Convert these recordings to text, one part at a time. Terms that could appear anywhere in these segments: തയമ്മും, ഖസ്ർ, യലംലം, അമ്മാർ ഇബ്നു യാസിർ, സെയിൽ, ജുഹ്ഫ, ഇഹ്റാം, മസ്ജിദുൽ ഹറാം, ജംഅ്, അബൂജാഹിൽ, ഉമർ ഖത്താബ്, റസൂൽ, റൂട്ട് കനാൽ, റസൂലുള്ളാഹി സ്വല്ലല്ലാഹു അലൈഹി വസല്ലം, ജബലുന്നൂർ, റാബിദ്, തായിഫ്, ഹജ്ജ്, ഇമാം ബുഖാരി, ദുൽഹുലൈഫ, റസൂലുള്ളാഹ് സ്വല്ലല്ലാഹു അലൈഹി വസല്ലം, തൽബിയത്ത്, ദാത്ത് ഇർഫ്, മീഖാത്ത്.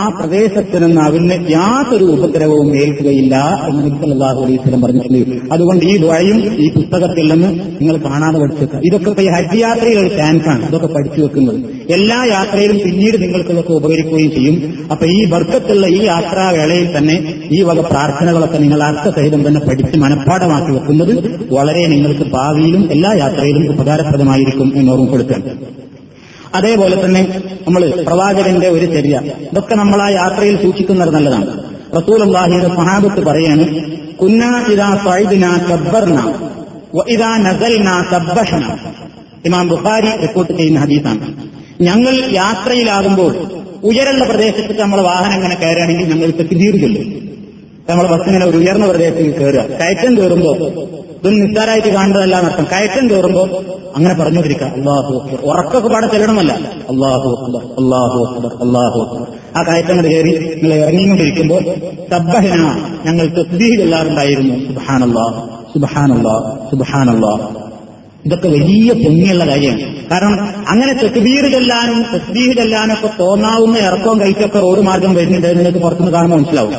ആ പ്രദേശത്ത് നിന്ന് അവന് യാതൊരു ഉപദ്രവവും ഏൽക്കുകയില്ല എന്ന് നബി സല്ലല്ലാഹു അലൈഹി വസല്ലം പറഞ്ഞിട്ടുണ്ട്. അതുകൊണ്ട് ഈ ദുആയും ഈ പുസ്തകത്തിൽ നിന്ന് നിങ്ങൾ കാണാതെ പഠിച്ചേക്കുക. ഇതൊക്കെ ഈ ഹജ്ജ് യാത്രയിൽ ഒരു ചാൻസാണ് ഇതൊക്കെ പഠിച്ചു വെക്കുന്നത്. എല്ലാ യാത്രയിലും പിന്നീട് നിങ്ങൾക്കിതൊക്കെ ഉപകരിക്കുകയും ചെയ്യും. അപ്പൊ ഈ ബർക്കത്തുള്ള ഈ യാത്രാവേളയിൽ തന്നെ ഈ വക പ്രാർത്ഥനകളൊക്കെ നിങ്ങൾ അർത്ഥസഹിതം തന്നെ പഠിച്ച് മനഃപ്പാഠമാക്കി വെക്കുന്നത് വളരെ നിങ്ങൾക്ക് ഭാവിയിലും എല്ലാ യാത്രയിലും ഉപകാരപ്രദമായിരിക്കും എന്ന് ഓർമ്മപ്പെടുത്തുക. അതേപോലെ തന്നെ നമ്മൾ പ്രവാചകന്റെ ഒരു ചര്യ ഇതൊക്കെ നമ്മൾ ആ യാത്രയിൽ സൂക്ഷിക്കുന്നത് നല്ലതാണ്. റസൂലുള്ളാഹിയുടെ സ്വഹാബത്ത് പറയാണ്, കുന്നാ ഇദാ സഅദ്നാ കബ്ബർനാ വ ഇദാ നസൽനാ സബ്ബഹ്നാ. ഇമാം ബുഖാരി റിപ്പോർട്ട് ചെയ്യുന്ന ഹദീസാണ്. ഞങ്ങൾ യാത്രയിലാകുമ്പോൾ ഉയരുള്ള പ്രദേശത്തേക്ക് നമ്മൾ വാഹനം ഇങ്ങനെ കയറുകയാണെങ്കിൽ ഞങ്ങൾ തക്ബീർ ചൊല്ലും. നമ്മൾ ബസ്സിങ്ങനെ ഒരു ഉയർന്ന പ്രദേശത്തേക്ക് കയറുക, കയറ്റം കയറുമ്പോൾ ഇതൊന്നും നിസ്സാരമായിട്ട് കാണേണ്ടതല്ല എന്നർത്ഥം. കയറ്റം കയറുമ്പോൾ അങ്ങനെ പറഞ്ഞുകൊണ്ടിരിക്കുക അല്ലാഹു അക്ബർ, ഉറക്കൊക്കെ പാടെ ചെല്ലണമല്ല, അല്ലാഹു അക്ബർ അല്ലാഹു അക്ബർ അല്ലാഹു അക്ബർ. ആ കയറ്റം കണ്ട് കയറി നിങ്ങൾ ഇറങ്ങിക്കൊണ്ടിരിക്കുമ്പോൾ സബ്ബഹന ഞങ്ങൾ തസ്ബീഹ് ചൊല്ലാറുണ്ടായിരുന്നു, സുബ്ഹാനല്ലാഹ് സുബ്ഹാനല്ലാഹ് സുബ്ഹാനല്ലാഹ്. ഇതൊക്കെ വലിയ പൊങ്ങിയുള്ള കാര്യമാണ്. കാരണം അങ്ങനെ തക്ബീര് ചെല്ലാനും തസ്ബീഹ് ചെല്ലാനും ഒക്കെ തോന്നാവുന്ന ഇറക്കവും കയറ്റമൊക്കെ റോഡ് മാർഗം വരുന്നുണ്ട്. നിങ്ങൾക്ക് പുറത്തുനിന്ന് കാണുമ്പോൾ മനസ്സിലാവും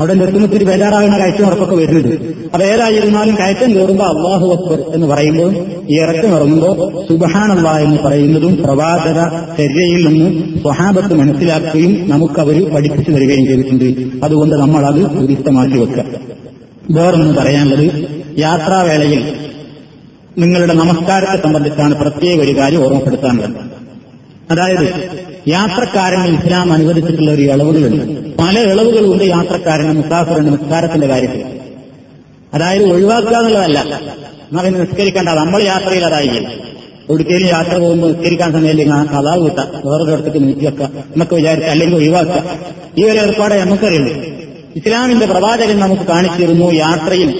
അവിടെ നിർത്തുന്നൊത്തിരി ബേജാറാകുന്ന കയറ്റം ഉറപ്പൊക്കെ വരുന്നുണ്ട്. അപ്പൊ ഏതായിരുന്നാലും കയറ്റം കയറുമ്പോൾ അല്ലാഹു അക്ബർ എന്ന് പറയുമ്പോൾ ഈ ഇറക്കം ഇറങ്ങുമ്പോൾ സുബ്ഹാനല്ലാഹ് എന്ന് പറയുന്നതും പ്രവാചക ചര്യയിൽ നിന്ന് സ്വഹാബത്ത് മനസ്സിലാക്കുകയും നമുക്കവർ പഠിപ്പിച്ചു തരികയും ചെയ്തിട്ടുണ്ട്. അതുകൊണ്ട് നമ്മൾ അത് ദുരിതമാക്കി വെക്കുക. വേറൊന്ന് പറയാനുള്ളത്, യാത്രാവേളയിൽ നിങ്ങളുടെ നമസ്കാരത്തെ സംബന്ധിച്ചാണ് പ്രത്യേക ഒരു കാര്യം ഓർമ്മപ്പെടുത്താനുള്ളത്. അതായത് യാത്രക്കാരന് ഇസ്ലാം അനുവദിച്ചിട്ടുള്ള ഒരു ഇളവുകളുണ്ട്, പല ഇളവുകളുണ്ട് യാത്രക്കാരന് മുസാഫിറിന്റെ നിസ്കാരത്തിന്റെ കാര്യത്തിൽ. അതായത് ഒഴിവാക്കുക എന്നുള്ളതല്ല, എന്നാൽ പിന്നെ നിസ്കരിക്കേണ്ട നമ്മൾ യാത്രയിൽ അതായി ഒടുക്കലും യാത്ര പോകുമ്പോൾ നിസ്കരിക്കാൻ സമയമില്ലെങ്കിൽ ആ കഥാവ് കിട്ടാം വേറൊരിടത്തേക്ക് നീക്കി വെക്കുക എന്നൊക്കെ വിചാരിക്കുക, അല്ലെങ്കിൽ ഒഴിവാക്കുക. ഈ ഒരു ഏർപ്പാടെ നമുക്കറിയുള്ളൂ. ഇസ്ലാമിന്റെ പ്രവാചകൻ നമുക്ക് കാണിച്ചിരുന്നു, യാത്രയിൽ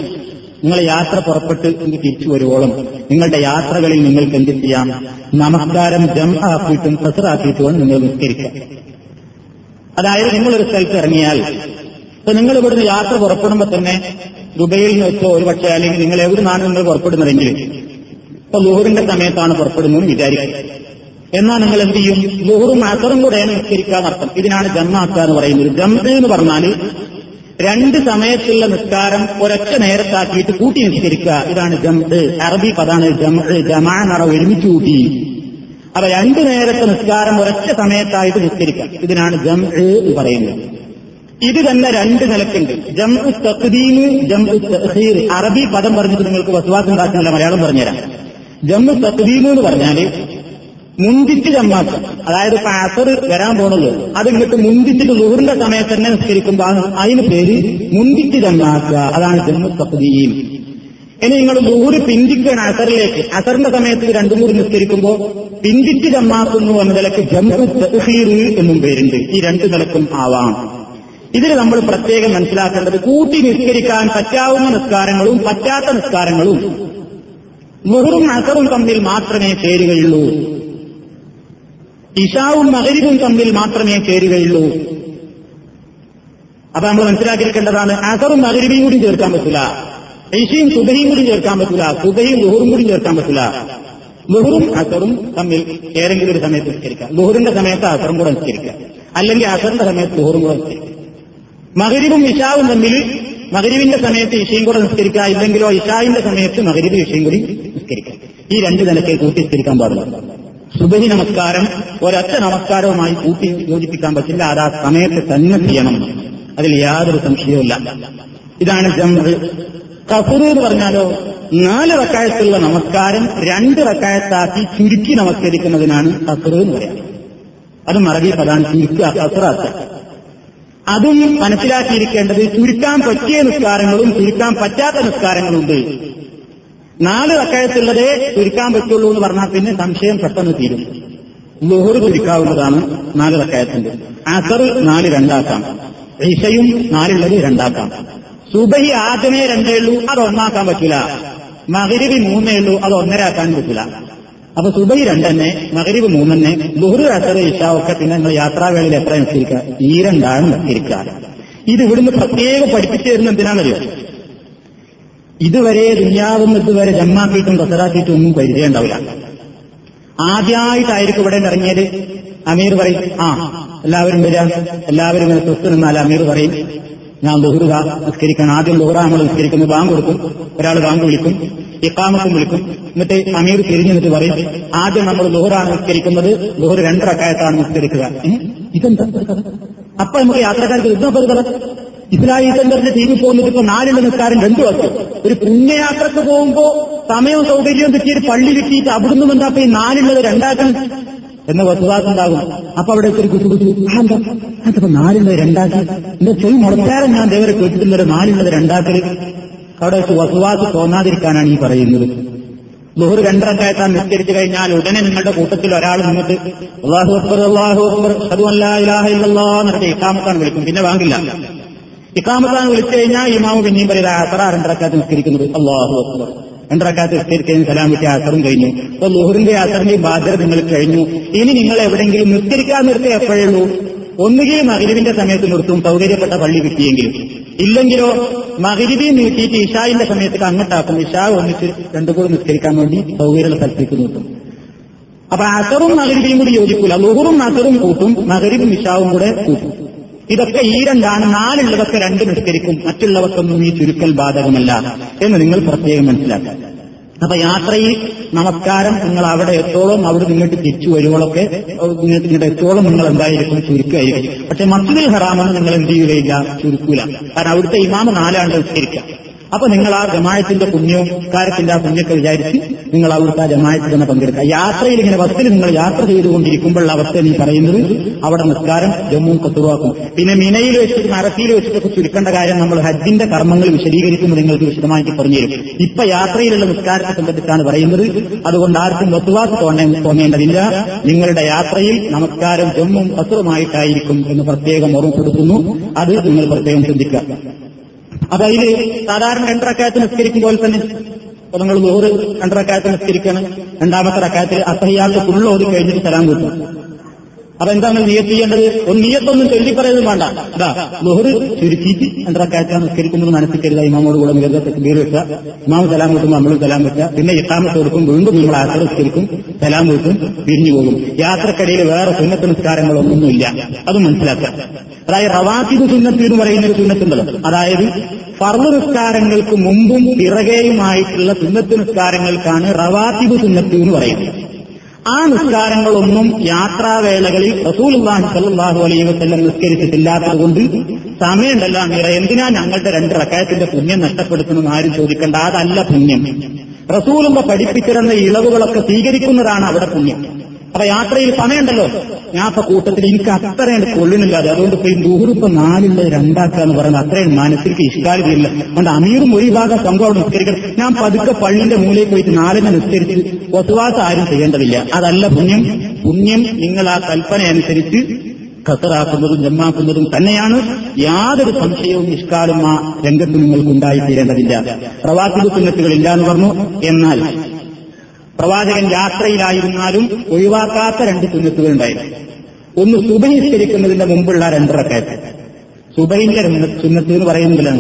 നിങ്ങൾ യാത്ര പുറപ്പെട്ട് തിരിച്ചു വരുവോളം നിങ്ങളുടെ യാത്രകളിൽ നിങ്ങൾക്ക് എന്ത് ചെയ്യാം, നമസ്കാരം ജംആക്കിയിട്ടും ഫസ്റാക്കിയിട്ടുമാണ് നിങ്ങൾ നിസ്കരിക്കുക. അതായത് നിങ്ങളൊരു സ്ഥലത്ത് ഇറങ്ങിയാൽ ഇപ്പൊ നിങ്ങൾ ഇവിടുന്ന് യാത്ര പുറപ്പെടുമ്പോൾ തന്നെ ദുബൈയിൽ നിന്ന് വെച്ചോ ഒരു പക്ഷേ, അല്ലെങ്കിൽ നിങ്ങൾ എവിടുന്നാണ് നിങ്ങൾ പുറപ്പെടുന്നതെങ്കിൽ ഇപ്പൊ ളുഹറിന്റെ സമയത്താണ് പുറപ്പെടുന്നതെന്ന് വിചാരിക്കുക. എന്നാൽ നിങ്ങൾ എന്ത് ചെയ്യും, ളുഹറും അസറും കൂടെയാണ് നിസ്കരിക്കാന്നർത്ഥം. ഇതിനാണ് ജംആക്കുക എന്ന് പറയുന്നത്. ജംഅ് എന്ന് പറഞ്ഞാൽ രണ്ട് സമയത്തുള്ള നിസ്കാരം ഒരൊറ്റ നേരത്താക്കിയിട്ട് കൂട്ടി നിസ്കരിക്കുക. ഇതാണ് ജംഅ്. അറബി പദമാണ് ജംഅ്, ജമാഅ എന്ന ഒരുമിച്ച് കൂട്ടി. അപ്പൊ രണ്ടു നേരത്തെ നിസ്കാരം ഒരൊറ്റ സമയത്തായിട്ട് നിസ്കരിക്കുക, ഇതിനാണ് ജംഅ് എന്ന് പറയുന്നത്. ഇത് തന്നെ രണ്ട് നിലക്കുണ്ട്, ജംഅ് തഖ്ദീം, ജംഅ് തഅഖീർ. അറബി പദം പറഞ്ഞിട്ട് നിങ്ങൾക്ക് വസ്വാസുണ്ടാക്കുന്നില്ല, മലയാളം പറഞ്ഞുതരാം. ജംഅ് തഖ്ദീം എന്ന് പറഞ്ഞാല് മുന്തിച്ച് ജമ്മാക്കുക. അതായത് ഇപ്പൊ അസർ വരാൻ പോണല്ലോ, അത് ഇങ്ങോട്ട് മുന്തിച്ചിട്ട് ളുഹറിന്റെ സമയത്ത് തന്നെ നിസ്കരിക്കുമ്പോ അതിന് പേര് മുന്തിച്ച് ജമ്മാക്കുക. അതാണ് ജംഅ് തഖ്ദീം. ഇനി നിങ്ങൾ ളുഹർ പിന്തിക്കുകയാണ് അസറിലേക്ക്, അസറിന്റെ സമയത്ത് രണ്ടു മൂന്ന് നിസ്കരിക്കുമ്പോൾ പിന്തിച്ച് ജമ്മാക്കുന്നു എന്ന നിലയ്ക്ക് ജംഅ് തഅഖീർ എന്നും പേരുണ്ട്. ഈ രണ്ടു നിലക്കും ആവാം. ഇതിൽ നമ്മൾ പ്രത്യേകം മനസ്സിലാക്കേണ്ടത്, കൂട്ടി നിസ്കരിക്കാൻ പറ്റാവുന്ന നിസ്കാരങ്ങളും പറ്റാത്ത നിസ്കാരങ്ങളും ളുഹറും അസറും തമ്മിൽ മാത്രമേ ചേരുകയുള്ളൂ, ഇശാവും മഗ്‌രിബും തമ്മിൽ മാത്രമേ ചേരുകയുള്ളൂ. അപ്പൊ നമ്മൾ മനസ്സിലാക്കിയിരിക്കേണ്ടതാണ്, അസറും മഗ്‌രിബും കൂടി ചേർക്കാൻ പറ്റില്ല, ഇശയും സുബഹിയും കൂടി ചേർക്കാൻ പറ്റില്ല, സുബഹിയും ളുഹറും കൂടി ചേർക്കാൻ പറ്റില്ല. ളുഹറും അസറും തമ്മിൽ ഏതെങ്കിലും ഒരു സമയത്ത് നിസ്കരിക്കാം. ളുഹറിന്റെ സമയത്ത് അസറും കൂടെ നിസ്കരിക്കാം, അല്ലെങ്കിൽ അസറിന്റെ സമയത്ത് ളുഹറും കൂടെ നിസ്കരിക്കാം. മഗ്‌രിബും ഇശാവും തമ്മിൽ മഗ്‌രിബിന്റെ സമയത്ത് ഇശയും കൂടെ നിസ്കരിക്കുക, ഇല്ലെങ്കിലോ ഇശായിന്റെ സമയത്ത് മഗ്‌രിബും ഇശയും കൂടി നിസ്കരിക്കാം. ഈ രണ്ട് നിലയ്ക്ക് കൂട്ടി നിസ്കരിക്കാൻ പാടില്ല. സുബഹി നമസ്കാരം ഒരൊറ്റ നമസ്കാരവുമായി കൂട്ടി യോജിപ്പിക്കാൻ പറ്റില്ല, അത് ആ സമയത്ത് തന്നെ ചെയ്യണം, അതിൽ യാതൊരു സംശയവുമില്ല. ഇതാണ് ജംഅ്. ഖസ്ർ എന്ന് പറഞ്ഞാലോ, 4 റക്അത്തുള്ള നമസ്കാരം 2 റക്അത്താക്കി ചുരുക്കി നമസ്കരിക്കുന്നതിനാണ് ഖസ്ർ എന്ന് പറയുന്നത്. അതും അറബി പദാണ് ചുരുക്കുക, ഖസ്റാത്ത്. അതും മനസ്സിലാക്കിയിരിക്കേണ്ടത്, ചുരുക്കാൻ പറ്റിയ നിസ്കാരങ്ങളും ചുരുക്കാൻ പറ്റാത്ത നിസ്കാരങ്ങളുണ്ട്. 4 റക്അത്തുള്ളതേ ചുരുക്കാൻ പറ്റുള്ളൂ എന്ന് പറഞ്ഞാൽ പിന്നെ സംശയം പെട്ടെന്ന് തീരും. ളുഹർ ചുരുക്കാവുന്നതാണ് 4 റക്അത്തിന്റെ, അസർ 4 രണ്ടാക്കാം, ഇശയും 4 രണ്ടാക്കാം, സുബഹി ആദ്യമേ 2 ഉള്ളൂ അത് 1 പറ്റില്ല, മഗ്‌രിബ് 3 ഉള്ളൂ അത് 1 പറ്റില്ല. അപ്പൊ സുബഹി 2, മഗ്‌രിബ് 3, ളുഹർ അസർ ഇശ ഒക്കെ പിന്നെ നിങ്ങൾ യാത്രാവേളയിൽ എത്ര നിസ്കരിക്കുക, 2 നിസ്കരിക്കുക. ഇത് ഇവിടുന്ന് പ്രത്യേകം പഠിപ്പിച്ചു തരുന്ന എന്തിനാണെന്നറിയോ, ഇതുവരെ ദുനിയാവുന്ന ഇതുവരെ ജമ്മാക്കിയിട്ടും കസറാക്കിയിട്ടും ഒന്നും പരിചയം ഉണ്ടാവില്ല. ആദ്യമായിട്ടായിരിക്കും ഇവിടെ ഇറങ്ങിയത്. അമീർ പറയും, ആ എല്ലാവരും വരാം, എല്ലാവരും എന്നാൽ അമീർ പറയും ഞാൻ ബഹുറുക നിസ്കരിക്കണം. ആദ്യം ബഹുറ നമ്മൾ നിസ്കരിക്കുന്നത് ബാങ്ക് കൊടുക്കും, ഒരാൾ ബാങ്ക് വിളിക്കും, ഇഖാമത്തും വിളിക്കും. എന്നിട്ട് അമീർ തിരിഞ്ഞു നിന്നിട്ട് പറയും ആദ്യം നമ്മൾ ബഹുറാണ് നിസ്കരിക്കുന്നത്, ബഹുർ രണ്ടരക്കായത്താണ് നിസ്കരിക്കുക. ഇതെന്താ? അപ്പൊ നമുക്ക് യാത്രക്കാർക്ക് യുദ്ധപ്പെടുത്തണം. ഇസ്ലാഹി സെന്ററിന്റെ ടീമിൽ പോകുന്നത് ഇപ്പൊ 4 നിസ്കാരം 2 വസ്തു. ഒരു പുണ്യയാത്രക്ക് പോകുമ്പോ സമയവും സൗകര്യവും കിട്ടിയ ഒരു പള്ളി കിട്ടിയിട്ട് അവിടുന്ന് എന്താ ഈ 4 രണ്ടാക്കാൻ എന്ന വസുവാസം ഉണ്ടാകും. അപ്പൊ അവിടെ ഒരു കുട്ടി അപ്പൊ 4 രണ്ടാക്കൽ എന്റെ ചെവി മുടക്കാരൻ ഞാൻ ദേവരെ കേട്ടിട്ടുള്ള 4 രണ്ടാക്കൽ അവിടെ വെച്ച് വസുവാസ് തോന്നാതിരിക്കാനാണ് ഈ പറയുന്നത്. ബഹുർ 2 റക്അത്താൻ നിസ്കരിച്ചു കഴിഞ്ഞാൽ ഉടനെ നിങ്ങളുടെ കൂട്ടത്തിൽ ഒരാൾ നിന്നിട്ട് അല്ലാഹു അക്ബർ അല്ലാഹു അക്ബർ അശ്ഹദു അൻ ലാ ഇലാഹ ഇല്ലല്ലാഹ് എന്നിട്ട് ഇഖാമത്താണ് വിളിക്കും. പിന്നെ വാങ്ങില്ല. ഇഖാമത്താണ് വിളിച്ചു കഴിഞ്ഞാൽ ഇമാമു പിന്നെയും പറയില്ല അസറാ 2 റക്അത്ത് നിസ്കരിക്കുന്നത് അല്ലാഹു അക്ബർ. 2 റക്അത്ത് നിസ്കരിക്കുകയും സലാം വെച്ച് അസറും കഴിഞ്ഞു. അപ്പോൾ ളുഹറിന്റെ അസറിന്റെയും ബാധ്യത നിങ്ങൾ കഴിഞ്ഞു. ഇനി നിങ്ങൾ എവിടെയെങ്കിലും നിസ്കരിക്കാൻ നിർത്തി എപ്പോഴുള്ളൂ, ഒന്നുകിൽ മഗ്‌രിബിന്റെ സമയത്ത് നിർത്തും സൗകര്യപ്പെട്ട പള്ളി കിട്ടിയെങ്കിലും, ഇല്ലെങ്കിലോ മഗ്‌രിബ് നീട്ടിയിട്ട് ഇശാഇന്റെ സമയത്തേക്ക് അങ്ങോട്ടാക്കും. ഇശാ ഒന്നിച്ച് 2 കൂടെ നിസ്കരിക്കാൻ വേണ്ടി സൗകര്യമുള്ള സ്ഥലത്തേക്ക് നിർത്തും. അപ്പൊ അസറും മഗ്‌രിബിയും കൂടി യോജിക്കൂല. ളുഹറും അസറും കൂട്ടും, മഗ്‌രിബും ഇശാവും കൂടെ കൂട്ടും. ഇതൊക്കെ ഈ 2 ആണ്. 4 ഉള്ളതൊക്കെ 2 നിസ്കരിക്കും, മറ്റുള്ളവർക്കൊന്നും ഈ ചുരുക്കൽ ബാധകമല്ല എന്ന് നിങ്ങൾ പ്രത്യേകം മനസ്സിലാക്കാം. അപ്പൊ യാത്രയിൽ നമസ്കാരം നിങ്ങൾ അവിടെ എത്തോളം, അവിടെ നിങ്ങോട്ട് തിരിച്ചു വരുവോളൊക്കെ നിങ്ങളുടെ എത്തോളം നിങ്ങൾ എന്തായിരിക്കും ചുരുക്കുകയായിരിക്കും. പക്ഷെ മസ്ജിദുൽ ഹറാമാണ് നിങ്ങൾ എന്ത് ചെയ്യുകയില്ല, ചുരുക്കൂല. കാരണം അവിടുത്തെ ഇമാമ 4 ആണ്ട് നിസ്കരിക്കാം. അപ്പൊ നിങ്ങൾ ആ ജമാഅത്തിന്റെ പുണ്യവും നിസ്കാരത്തിന്റെ ആ പുണ്യമൊക്കെ വിചാരിച്ച് നിങ്ങൾ അവിടുത്തെ ആ ജമാഅത്തിൽ തന്നെ പങ്കെടുക്കുക. യാത്രയിൽ ഇങ്ങനെ ബസ്സിൽ നിങ്ങൾ യാത്ര ചെയ്തുകൊണ്ടിരിക്കുമ്പോഴുള്ള അവസ്ഥ നീ പറയുന്നത് അവിടെ നിസ്കാരം ജമ്മുവും കത്തുവാക്കും. പിന്നെ മിനയിൽ വെച്ചിട്ട് അറഫയിൽ വെച്ചിട്ടൊക്കെ ചുരുക്കേണ്ട കാര്യം നമ്മൾ ഹജ്ജിന്റെ കർമ്മങ്ങൾ വിശദീകരിക്കുമ്പോൾ നിങ്ങൾക്ക് വിശദമായിട്ട് പറഞ്ഞുതരും. ഇപ്പൊ യാത്രയിലുള്ള നിസ്കാരത്തെ സംബന്ധിച്ചാണ് പറയുന്നത്. അതുകൊണ്ട് ആർക്കും വസ്തുവാസ് തോന്നേണ്ടതില്ല. നിങ്ങളുടെ യാത്രയിൽ നമസ്കാരം ജമ്മും കത്തുറുമായിട്ടായിരിക്കും എന്ന് പ്രത്യേകം ഓർമ്മപ്പെടുത്തുന്നു. അത് നിങ്ങൾ പ്രത്യേകം ചിന്തിക്കുക. അപ്പൊ അതിൽ സാധാരണ 2 റക്അത്ത് നിസ്കരിക്കുമ്പോൾ തന്നെ അപ്പൊ നിങ്ങൾ ളുഹർ 2 റക്അത്ത് നിസ്കരിക്കണം. 2-മത്തെ റക്അത്തിൽ അത്തഹിയ്യാത്ത് ഫുൾ ഓതി കഴിഞ്ഞിട്ട് സലാം കിട്ടും. അപ്പൊ എന്താണ് നിയ്യത്ത് ചെയ്യേണ്ടത്? ഒരു നിയ്യത്തൊന്നും ചൊല്ലിപ്പറയതും വേണ്ട. അതാ ളുഹർ ചുരുക്കിയിട്ട് 2 റക്അത്താണ് നിസ്കരിക്കുന്നത് മനസ്സിക്കരുത്. ഇമാമോട് കൂടെ നിരന്തരം തക്ബീർ വെക്കുക. ഇമാമ് സലാം കിട്ടുമ്പോൾ നമ്മളും സലാം വെക്കുക. പിന്നെ ഇഖാമത്ത് കൊടുക്കും, വീണ്ടും നമ്മൾ അസർ നിസ്കരിക്കും, സലാം കിട്ടും, പിരിഞ്ഞു പോകും. യാത്രക്കിടയിൽ വേറെ സുന്നത്ത് നിസ്കാരങ്ങളൊന്നുമില്ല. അത് മനസ്സിലാക്കുക. അതായത് റവാത്തിബ് സുന്നത്ത് എന്ന് പറയുന്ന ഒരു സുന്നത്തുണ്ടല്ലോ, അതായത് ഫർള് നിസ്കാരങ്ങൾക്ക് മുമ്പും പിറകെയുമായിട്ടുള്ള സുന്നത്ത് നിസ്കാരങ്ങൾക്കാണ് റവാത്തിബ് സുന്നത്ത് എന്ന് പറയുന്നത്. ആ നിസ്കാരങ്ങളൊന്നും യാത്രാവേളകളിൽ റസൂലുള്ളാഹി സ്വല്ലല്ലാഹു അലൈഹി വസല്ലം നിസ്കരിച്ചിട്ടില്ലാത്തതുകൊണ്ട് സമയമുണ്ടല്ലോ അങ്ങേരെ, എന്തിനാ ഞങ്ങളുടെ 2 റക്അത്തിന്റെ പുണ്യം നഷ്ടപ്പെടുത്തുന്ന ആരും ചോദിക്കേണ്ട. അതല്ല പുണ്യം. റസൂലുള്ള പഠിപ്പിച്ചിരുന്ന ഇളവുകളൊക്കെ സ്വീകരിക്കുന്നതാണ് അവിടെ പുണ്യം. അപ്പൊ യാത്രയിൽ സമയമുണ്ടല്ലോ, ഞാൻ ഇപ്പൊ കൂട്ടത്തിൽ എനിക്ക് അത്രയാണ് കൊള്ളിനില്ലാതെ, അതുകൊണ്ട് ഇപ്പൊ ഈ ദൂഹറിപ്പം 4 ൽ 2 ആക്കുക എന്ന് പറയുന്നത് അത്രയും മനസ്സിലേക്ക് ഇഷ്കാലില്ല. അതുകൊണ്ട് അമീറും ഒരു ഭാഗം സംഭവം നിസ്കരിക്കണം. ഞാൻ പതുക്കെ പള്ളിന്റെ മൂലയിൽ പോയിട്ട് 4 നിസ്കരിച്ച് വസ്വാസം ആരും ചെയ്യേണ്ടതില്ല. അതല്ല പുണ്യം. പുണ്യം നിങ്ങൾ ആ കൽപ്പന അനുസരിച്ച് ഖത്തറാക്കുന്നതും ജമ്മാക്കുന്നതും തന്നെയാണ്. യാതൊരു സംശയവും ഇഷ്കാലും ആ രംഗത്ത് നിങ്ങൾക്കുണ്ടായിത്തീരേണ്ടതില്ല. പ്രവാസിക സുന്നത്തുകളില്ല എന്ന് പറഞ്ഞു. എന്നാൽ പ്രവാചകൻ യാത്രയിലായിരുന്നാലും ഒഴിവാക്കാത്ത 2 സുന്നത്തുകളുണ്ടായിരുന്നു. ഒന്ന് സുബഹി നിസ്കരിക്കുന്നതിന്റെ മുമ്പുള്ള 2 റക്അത്ത്. സുബഹിന്റെ സുന്നത്ത് എന്ന് പറയുന്നില്ല.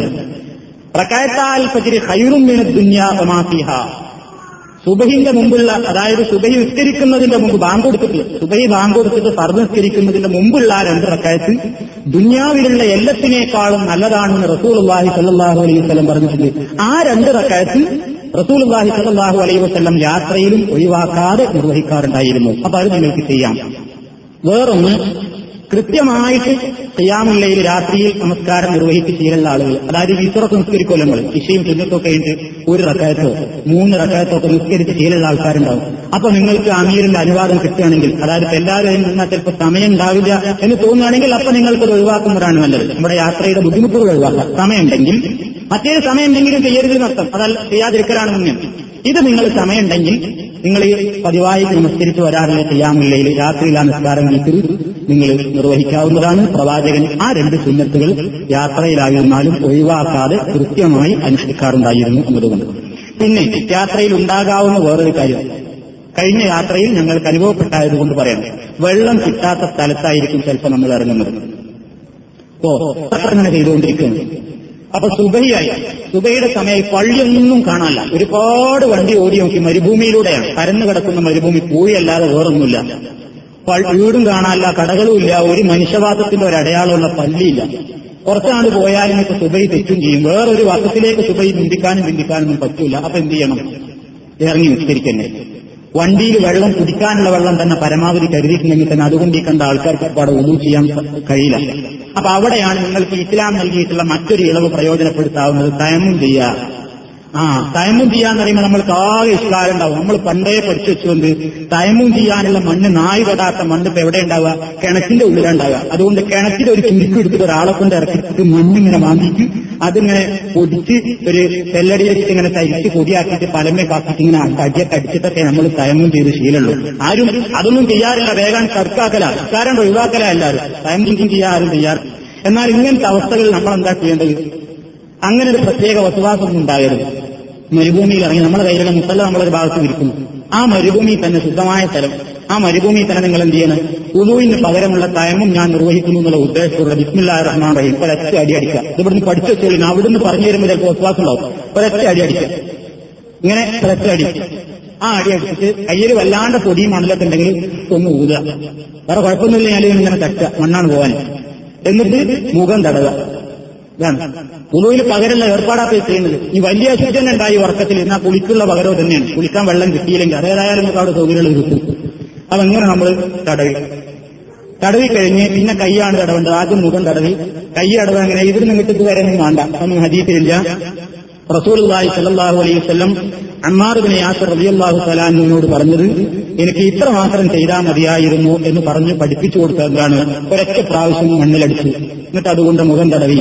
റക്അത്താൽ ഫജ്ർ ഖൈറുൻ മിനദ് ദുനിയാ വമാ ഫീഹാ. സുബഹിന്റെ മുമ്പുള്ള, അതായത് സുബഹി നിസ്കരിക്കുന്നതിന്റെ മുമ്പ് ബാങ്ക് കൊടുത്തിട്ടില്ല, സുബഹി ബാങ്ക് കൊടുത്തിട്ട് ഫർദ് നിസ്കരിക്കുന്നതിന്റെ മുമ്പുള്ള 2 റക്അത്ത് ദുനിയാവിലുള്ള എല്ലാത്തിനേക്കാളും നല്ലതാണെന്ന് റസൂലുള്ളാഹി സ്വല്ലല്ലാഹു അലൈഹി വസല്ലം പറഞ്ഞിട്ടുണ്ട്. ആ 2 റക്അത്ത് റസൂലുള്ളാഹി സ്വല്ലല്ലാഹു അലൈഹി വസല്ലം യാത്രയിലും ഒഴിവാക്കാതെ നിർവഹിക്കാറുണ്ടായിരുന്നു. അപ്പൊ അത് നിങ്ങൾക്ക് ചെയ്യാം. വേറൊന്ന്, കൃത്യമായിട്ട് ഖിയാമുൽ ലൈൽ രാത്രിയിൽ നമസ്കാരം നിർവഹിച്ച് തീരുന്ന ആളുകൾ, അതായത് വിത്രൊക്കെ നിസ്കരിക്കോലങ്ങൾ ഇശയും സുന്നത്തൊക്കെ ആയിട്ട് 1 റക്അത്തോ 3 റക്അത്തോ ഒക്കെ നിസ്കരിച്ച് തീരുന്ന ആൾക്കാരുണ്ടാവും. അപ്പൊ നിങ്ങൾക്ക് അമീറിന്റെ അനുവാദം കിട്ടുകയാണെങ്കിൽ, അതായത് എല്ലാവരും നിന്നാൽ ചിലപ്പോൾ സമയം ഉണ്ടാവില്ല എന്ന് തോന്നുകയാണെങ്കിൽ അപ്പൊ നിങ്ങൾക്കത് ഒഴിവാക്കുന്നവരാണ് നല്ലത്. നമ്മുടെ യാത്രയുടെ ബുദ്ധിമുട്ടുകൾ ഒഴിവാക്കുക. സമയമുണ്ടെങ്കിൽ മറ്റേ സമയം എന്തെങ്കിലും ചെയ്യരുതെന്ന് അർത്ഥം, അതല്ല ചെയ്യാതിരിക്കലാണ് മുന്നേ. ഇത് നിങ്ങൾ സമയമുണ്ടെങ്കിൽ നിങ്ങൾ ഈ പതിവായി നമസ്കരിച്ച് വരാറില്ല ഖിയാമുൽ ലൈൽ രാത്രിയിൽ ആ നിസ്കാരങ്ങൾക്ക് നിങ്ങൾ നിർവഹിക്കാവുന്നതാണ്. പ്രവാചകൻ ആ 2 സുന്നത്തുകൾ യാത്രയിലായിരുന്നാലും ഒഴിവാക്കാതെ കൃത്യമായി അനുഷ്ഠിക്കാറുണ്ടായിരുന്നു എന്നതുകൊണ്ട്. പിന്നെ യാത്രയിൽ ഉണ്ടാകാവുന്ന വേറൊരു കാര്യം, കഴിഞ്ഞ യാത്രയിൽ ഞങ്ങൾക്ക് അനുഭവപ്പെട്ടായതുകൊണ്ട് പറയണം, വെള്ളം കിട്ടാത്ത സ്ഥലത്തായിരിക്കും ചിലപ്പോൾ നമ്മൾ ഇറങ്ങുന്നത്. ഓ അങ്ങനെ ചെയ്തുകൊണ്ടിരിക്കുന്നു. അപ്പൊ സുബഹിയായി, സുബഹിയുടെ സമയം പള്ളിയൊന്നും കാണാനില്ല. ഒരുപാട് വണ്ടി ഓടി നോക്കി. മരുഭൂമിയിലൂടെയാണ്, പരന്നു കിടക്കുന്ന മരുഭൂമി, പൂഴിയല്ലാതെ വേറൊന്നുമില്ല. വീടും കാണാനില്ല, കടകളും ഇല്ല, ഒരു മനുഷ്യവാസത്തിന്റെ ഒരടയാളമുള്ള പള്ളിയില്ല. കുറച്ചാണ് പോയാൽ എനിക്ക് സുബൈ തെറ്റും ചെയ്യും, വേറൊരു വസത്തിലേക്ക് സുബൈ ചിന്തിക്കാനും പറ്റൂല. അപ്പൊ എന്ത് ചെയ്യണം? ഇറങ്ങി നിസ്കരിക്കന്നെ. വണ്ടിയിൽ വെള്ളം കുടിക്കാനുള്ള വെള്ളം തന്നെ പരമാവധി കരുതിയിട്ടുണ്ടെങ്കിൽ തന്നെ അതുകൊണ്ട് ഈ കണ്ട ആൾക്കാർക്ക് അവിടെ ഒന്നും ചെയ്യാൻ കഴിയില്ല. അപ്പൊ അവിടെയാണ് നിങ്ങൾക്ക് ഇസ്ലാം നൽകിയിട്ടുള്ള മറ്റൊരു ഇളവ് പ്രയോജനപ്പെടുത്താവുന്നത്, തയമ്മും ചെയ്യുക. തയമ്മും ചെയ്യാന്ന് പറയുമ്പോൾ നമ്മൾക്ക് ആകെ ഇഷ്കാരം ഉണ്ടാവും. നമ്മൾ പണ്ടേ പഠിച്ചു വെച്ചുകൊണ്ട് തയമ്മും ചെയ്യാനുള്ള മണ്ണ്, നായ് പെടാത്ത മണ്ണ് ഇപ്പൊ എവിടെ ഉണ്ടാവുക? കിണറ്റിന്റെ ഉള്ളിലുണ്ടാവുക. അതുകൊണ്ട് കിണറ്റിൽ ഒരു ചുരുക്കി എടുത്തിട്ട് ഒരാളെ കൊണ്ട് ഇറക്കിട്ട് മണ്ണിങ്ങനെ വാങ്ങിക്കും, അതിങ്ങനെ പൊടിച്ച് ഒരു വെല്ലടിയിലേക്ക് ഇങ്ങനെ തരിച്ച് പൊടിയാക്കിയിട്ട് പലമേ കാക്കിട്ട് ഇങ്ങനെ തടിയൊക്കെ അടിച്ചിട്ടൊക്കെ നമ്മൾ തയമ്മും ചെയ്ത് ശീലമുള്ളൂ. ആരും അതൊന്നും ചെയ്യാറില്ല, വേഗം കർക്കാക്കല ഇഷ്കാരം ഒഴിവാക്കല എല്ലാവരും. തയമ്മും ചെയ്യാൻ ആരും ചെയ്യാറില്ല. എന്നാൽ ഇങ്ങനത്തെ അവസ്ഥകളിൽ നമ്മൾ എന്താ ചെയ്യേണ്ടത്? അങ്ങനെ ഒരു പ്രത്യേക വസവാസം ഉണ്ടാകരുത്. മരുഭൂമിയിൽ ഇറങ്ങി നമ്മുടെ കയ്യിലുള്ള മുസല്ല നമ്മളൊരു ഭാഗത്ത് വിരിക്കുന്നു, ആ മരുഭൂമി തന്നെ ശുദ്ധമായ സ്ഥലം, ആ മരുഭൂമി തന്നെ നിങ്ങൾ എന്ത് ചെയ്യണം? ഉളുവിന് പകരമുള്ള തയമ്മും ഞാൻ നിർവഹിക്കുന്നു എന്നുള്ള ഉദ്ദേശത്തോടെ ബിസ്മില്ലാഹിർ റഹ്മാനിർ റഹീം ഒരൊറ്റ അടി അടിക്കുക. ഇവിടുന്ന് പഠിച്ചുകൊള്ളുന്ന അവിടുന്ന് പറഞ്ഞു തരുമ്പോൾ ചിലപ്പോൾ വസവാസം ഉണ്ടാവും. ഒരൊറ്റ അടി അടിക്കുക, ഇങ്ങനെ ഒരൊറ്റ അടി, ആ അടി അടിച്ചിട്ട് കയ്യിൽ വല്ലാണ്ട് പൊടിയും മണലൊക്കെ ഉണ്ടെങ്കിൽ ഒന്ന് ഊതുക, വേറെ കുഴപ്പമൊന്നുമില്ല, ഞാനും ഇങ്ങനെ തട്ടുക, മണ്ണാണ് പോകാൻ. എന്നിട്ട് മുഖം തടവുക. ഉളുവിൽ പകരമുള്ള ഏർപ്പാടാക്കി ചെയ്യുന്നത് ഈ വലിയ ശുദ്ധി തന്നെ ഉണ്ടായി ഉറക്കത്തിൽ. എന്നാൽ കുളിക്കുള്ള പകരവ് തന്നെയാണ്, കുളിക്കാൻ വെള്ളം കിട്ടിയില്ലെങ്കിൽ അതേതായാലും നമുക്ക് അവിടെ സൗകര്യങ്ങൾ കിട്ടും. അതെങ്ങനെ നമ്മൾ തടവി കഴിഞ്ഞ് പിന്നെ കൈയാണ് തടവേണ്ടത്. ആദ്യം മുഖം തടവി, കൈ തടവ്. അങ്ങനെ ഇതിന് നിമിഷത്തിൽ വരെ ഒന്നും വേണ്ട, ഒന്നും ഹദീസിലില്ല. റസൂലുള്ളാഹി സ്വല്ലല്ലാഹു അലൈഹി വസല്ലം അമ്മാർ ഇബ്നു യാസിർ റളിയല്ലാഹു തആല അൻഹുവിനോട് പറഞ്ഞത് എനിക്ക് ഇത്ര മാത്രം ചെയ്താൽ മതിയായിരുന്നു എന്ന് പറഞ്ഞ് പഠിപ്പിച്ചു കൊടുത്തതാണ്. ഒരൊറ്റ പ്രാവശ്യം മണ്ണിലടിച്ചു, എന്നിട്ട് അതുകൊണ്ട് മുഖം തടവി.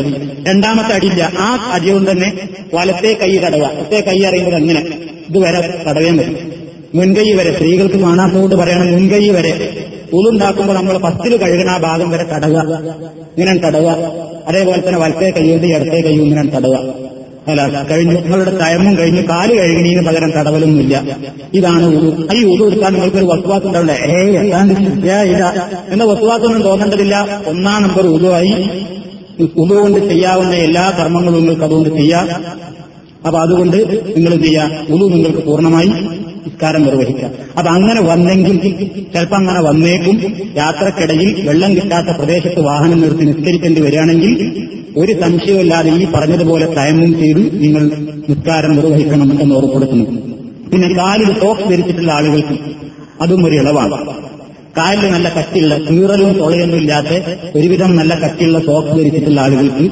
രണ്ടാമത്തെ അടിയില്ല, ആ അടിയോട് തന്നെ വലത്തെ കൈ തടവുക. ഒറ്റ കൈ അറിയുമ്പോൾ അങ്ങനെ ഇതുവരെ തടവേൻ വരും, മുൻകൈ വരെ. സ്ത്രീകൾക്ക് കാണാത്തതുകൊണ്ട് പറയണം, മുൻകൈ വരെ. ഉളുണ്ടാക്കുമ്പോൾ നമ്മൾ പത്തിൽ കഴുകണ ഭാഗം വരെ തടവുക, ഇങ്ങനെ തടവുക. അതേപോലെ തന്നെ വലത്തെ കൈയുണ്ട്, ഇടത്തെ കൈയും ഇങ്ങനെ തടവുക. അല്ല കഴിഞ്ഞു, നിങ്ങളുടെ തയമ്മും കഴിഞ്ഞു. കാല് കഴുകണീന് പകരം തടവലൊന്നുമില്ല. ഇതാണ് ഉളു. ഈ ഉളു എടുക്കാൻ നിങ്ങൾക്കൊരു വസ്വാസം ഉണ്ടാവണ്ടേ? എന്ന വസ്വാസമൊന്നും തോന്നേണ്ടതില്ല. ഒന്നാം നമ്പർ ഉളുവായി. ഉളു കൊണ്ട് ചെയ്യാവുന്ന എല്ലാ കർമ്മങ്ങളും നിങ്ങൾക്ക് അതുകൊണ്ട് ചെയ്യാം. അപ്പൊ അതുകൊണ്ട് നിങ്ങൾ എന്ത് ചെയ്യുക? ഉളു നിങ്ങൾക്ക് പൂർണ്ണമായി ഇക്കാരം നിർവഹിക്കാം. അപ്പൊ അങ്ങനെ വന്നെങ്കിൽ ചിലപ്പോൾ അങ്ങനെ വന്നേക്കും, യാത്രക്കിടയിൽ വെള്ളം കിട്ടാത്ത പ്രദേശത്ത് വാഹനം നിർത്തി നിസ്കരിക്കേണ്ടി വരികയാണെങ്കിൽ ഒരു സംശയമില്ലാതെ ഈ പറഞ്ഞതുപോലെ തയമ്മും ചെയ്ത് നിങ്ങൾ നിസ്കാരം നിർവഹിക്കണം എന്ന് ഓർപ്പെടുത്തുന്നു. പിന്നെ കാലിൽ സോക്സ് ധരിച്ചിട്ടുള്ള ആളുകൾക്ക് അതും ഒരു ഇളവാണ്. കാലിൽ നല്ല കട്ടിയുള്ള, കീറലും തൊളയൊന്നും ഇല്ലാത്ത ഒരുവിധം നല്ല കട്ടിയുള്ള സോക്സ് ധരിച്ചിട്ടുള്ള ആളുകൾക്ക്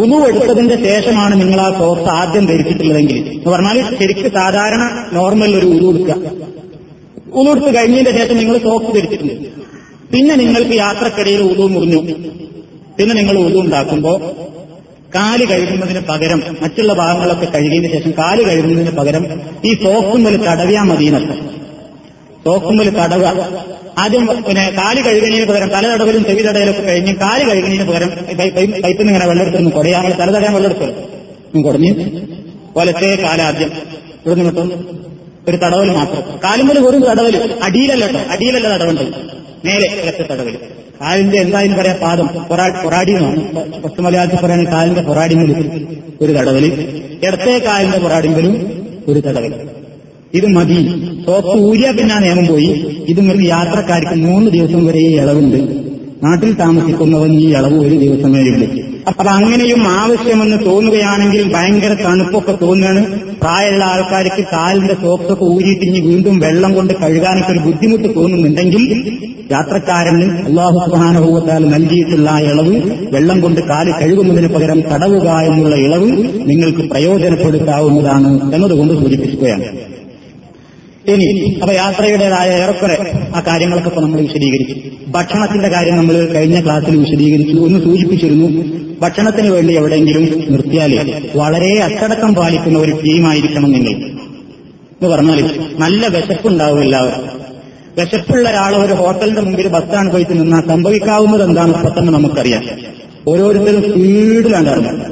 ഉളു എടുത്തതിന്റെ ശേഷമാണ് നിങ്ങൾ ആ സോക്സ് ആദ്യം ധരിച്ചിട്ടുള്ളതെങ്കിൽ എന്ന് പറഞ്ഞാൽ ശരിക്ക് സാധാരണ നോർമൽ ഒരു ഉളു എടുക്കുക. ഉളു എടുത്ത് കഴിഞ്ഞതിന്റെ ശേഷം നിങ്ങൾ സോക്സ് ധരിച്ചിട്ടുണ്ട്, പിന്നെ നിങ്ങൾക്ക് യാത്രക്കിടയിൽ ഉളു മുറിഞ്ഞു, പിന്നെ നിങ്ങൾ ഉളു ഉണ്ടാക്കുമ്പോൾ കാല് കഴുകുന്നതിന് പകരം മറ്റുള്ള ഭാഗങ്ങളൊക്കെ കഴുകിയതിന് ശേഷം കാല് കഴുകുന്നതിന് പകരം ഈ സോക്കുമ്മൽ തടവിയാൽ മതിയെന്നല്ല. സോക്കുമ്മൽ തടവുക ആദ്യം, പിന്നെ കാല് കഴുകണീന് പകരം തല തടവലും ചെവി തടവലൊക്കെ കഴിഞ്ഞ് കാല് കഴുകണീന് പകരം പൈപ്പിൽ നിന്ന് ഇങ്ങനെ വെള്ളമെടുത്തൊന്നും കുടയാണെങ്കിൽ തല തടയാൻ വെള്ളമെടുക്കും കുടഞ്ഞ് വലത്തെ കാലാദ്യം ഇവിടെ നിന്നിട്ടും ഒരു തടവൽ മാത്രം. കാലുമ്മൽ ഒരു തടവൽ, അടിയിലല്ലോ, അടിയിലല്ല തടവുണ്ടല്ലോ, നേരെ ഇലത്തെ തടവൽ. കാലിന്റെ എന്തായാലും പറയാ പാദം പൊറാടിയുമാണ്, പത്ത് മലയാളത്തിൽ പറയുകയാണെങ്കിൽ കാലിന്റെ പൊറാടിമലും ഒരു തടവല്, ഇടത്തെ കാലിന്റെ പൊറാടിമലും ഒരു തടവല്. ഇത് മതി. സോപ്പ് ഊരിയ പിന്നെ നിയമം പോയി. ഇത് മുതൽ യാത്രക്കാർക്ക് 3 ദിവസം വരെ ഈ ഇളവുണ്ട്. നാട്ടിൽ താമസിക്കുന്നവൻ ഈ ഇളവ് 1 ദിവസം വരെയുണ്ട്. അപ്പൊ അങ്ങനെയും ആവശ്യമെന്ന് തോന്നുകയാണെങ്കിൽ, ഭയങ്കര തണുപ്പൊക്കെ തോന്നുകയാണ്, പ്രായമുള്ള ആൾക്കാർക്ക് കാലിന്റെ സോപ്പൊക്കെ ഊരിയിട്ട് ഇനി വീണ്ടും വെള്ളം കൊണ്ട് കഴുകാനൊക്കെ ഒരു ബുദ്ധിമുട്ട് തോന്നുന്നുണ്ടെങ്കിൽ യാത്രക്കാരന് അല്ലാഹു സുബ്ഹാനഹു വ തആല നൽകിയിട്ടുള്ള ആ ഇളവ്, വെള്ളം കൊണ്ട് കാല് കഴുകുന്നതിന് പകരം തടവുക എന്നുള്ള ഇളവ് നിങ്ങൾക്ക് പ്രയോജനപ്പെടുത്താവുന്നതാണ് എന്നതുകൊണ്ട് സൂചിപ്പിക്കുകയാണ്. ഇനി അപ്പൊ യാത്രയുടേതായ ഏറെക്കുറെ ആ കാര്യങ്ങളൊക്കെ ഇപ്പൊ നമ്മൾ വിശദീകരിച്ചു. ഭക്ഷണത്തിന്റെ കാര്യം നമ്മൾ കഴിഞ്ഞ ക്ലാസ്സിൽ വിശദീകരിച്ചു, ഒന്ന് സൂചിപ്പിച്ചിരുന്നു. ഭക്ഷണത്തിന് വേണ്ടി എവിടെയെങ്കിലും നിർത്തിയാൽ വളരെ അച്ചടക്കം പാലിക്കുന്ന ഒരു ടീമായിരിക്കണം നിങ്ങൾ. എന്ന് പറഞ്ഞാൽ നല്ല വിശപ്പുണ്ടാവും എല്ലാവരും. വിശപ്പുള്ള ഒരാൾ ഒരു ഹോട്ടലിന്റെ മുമ്പിൽ ബസ് സ്റ്റാൻഡ് പോയിട്ട് നിന്നാൽ സംഭവിക്കാവുന്നത് എന്താണ് പെട്ടെന്ന് നമുക്കറിയാം. ഓരോരുത്തരും സ്പീഡിലാണ് ഇറങ്ങുന്നത്.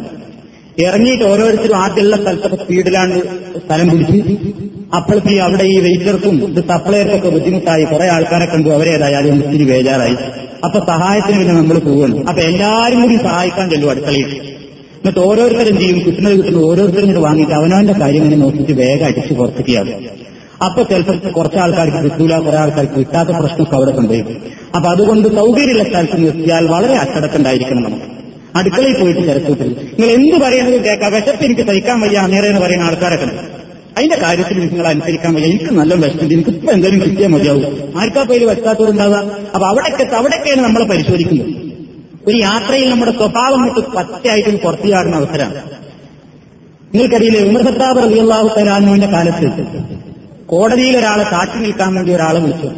ഇറങ്ങിയിട്ട് ഓരോരുത്തരും ആദ്യമുള്ള സ്ഥലത്തൊക്കെ സ്പീഡിലാണ് സ്ഥലം പിടിച്ച് അപ്പോഴത്തെ അവിടെ ഈ വെയിറ്റർക്കും സപ്ലയർക്കൊക്കെ ബുദ്ധിമുട്ടായി. കുറെ ആൾക്കാരെ കണ്ടു, അവരേതായി അത് ഒത്തിരി ബേജാറായി. അപ്പൊ സഹായത്തിന് പിന്നെ നമ്മൾ പോവുകയാണ്. അപ്പൊ എല്ലാവരും കൂടി സഹായിക്കാൻ ചെല്ലും അടുക്കളയിൽ. എന്നിട്ട് ഓരോരുത്തരും ചെയ്യും കിട്ടുന്നത് ഓരോരുത്തരും കൂടി വാങ്ങിയിട്ട് അവനവന്റെ കാര്യം ഇങ്ങനെ നോക്കിയിട്ട് വേഗം അടിച്ച് പുറത്തേക്കാണ്. അപ്പൊ ചിലപ്പോൾ കുറച്ച് ആൾക്കാർക്ക് കിട്ടൂല, കുറെ ആൾക്കാർക്ക് കിട്ടാത്ത പ്രശ്നമൊക്കെ അവിടെ സംഭവിക്കും. അപ്പൊ അതുകൊണ്ട് സൗകര്യമുള്ള സ്ഥലത്ത് നിർത്തിയാൽ വളരെ അച്ചടക്കമുണ്ടായിരിക്കണം. നമുക്ക് അടുക്കളയിൽ പോയിട്ട് തിരക്കൂട്ടില്ല. നിങ്ങൾ എന്ത് പറയുന്നത് കേൾക്കാം, വിശപ്പ് എനിക്ക് സഹിക്കാൻ വയ്യ അങ്ങേറെ എന്ന് പറയുന്ന ആൾക്കാരൊക്കെ ഉണ്ട്. അതിന്റെ കാര്യത്തിൽ നിങ്ങൾ അനുസരിക്കാൻ വയ്യ, എനിക്ക് നല്ല വിശപ്പുണ്ട്, എനിക്ക് ഇപ്പം എന്തെങ്കിലും കിട്ടിയാൽ മതിയാവും, ആർക്കാപ്പയിൽ വെച്ചാത്തവരുണ്ടാവുക. അപ്പൊ അവിടെയൊക്കെയാണ് നമ്മളെ പരിശോധിക്കുന്നത്. ഒരു യാത്രയിൽ നമ്മുടെ സ്വഭാവം വിട്ട് പച്ചയായിട്ടും പുറത്തു ചാടുന്ന അവസരമാണ്. നിങ്ങൾക്കറിയില്ലേ, ഉമർ ഖത്താബ് റളിയല്ലാഹു തആലാന്റെ കാലത്ത് കോടതിയിൽ ഒരാളെ താറ്റി നിൽക്കാൻ വേണ്ടി ഒരാളെ വിളിച്ചു.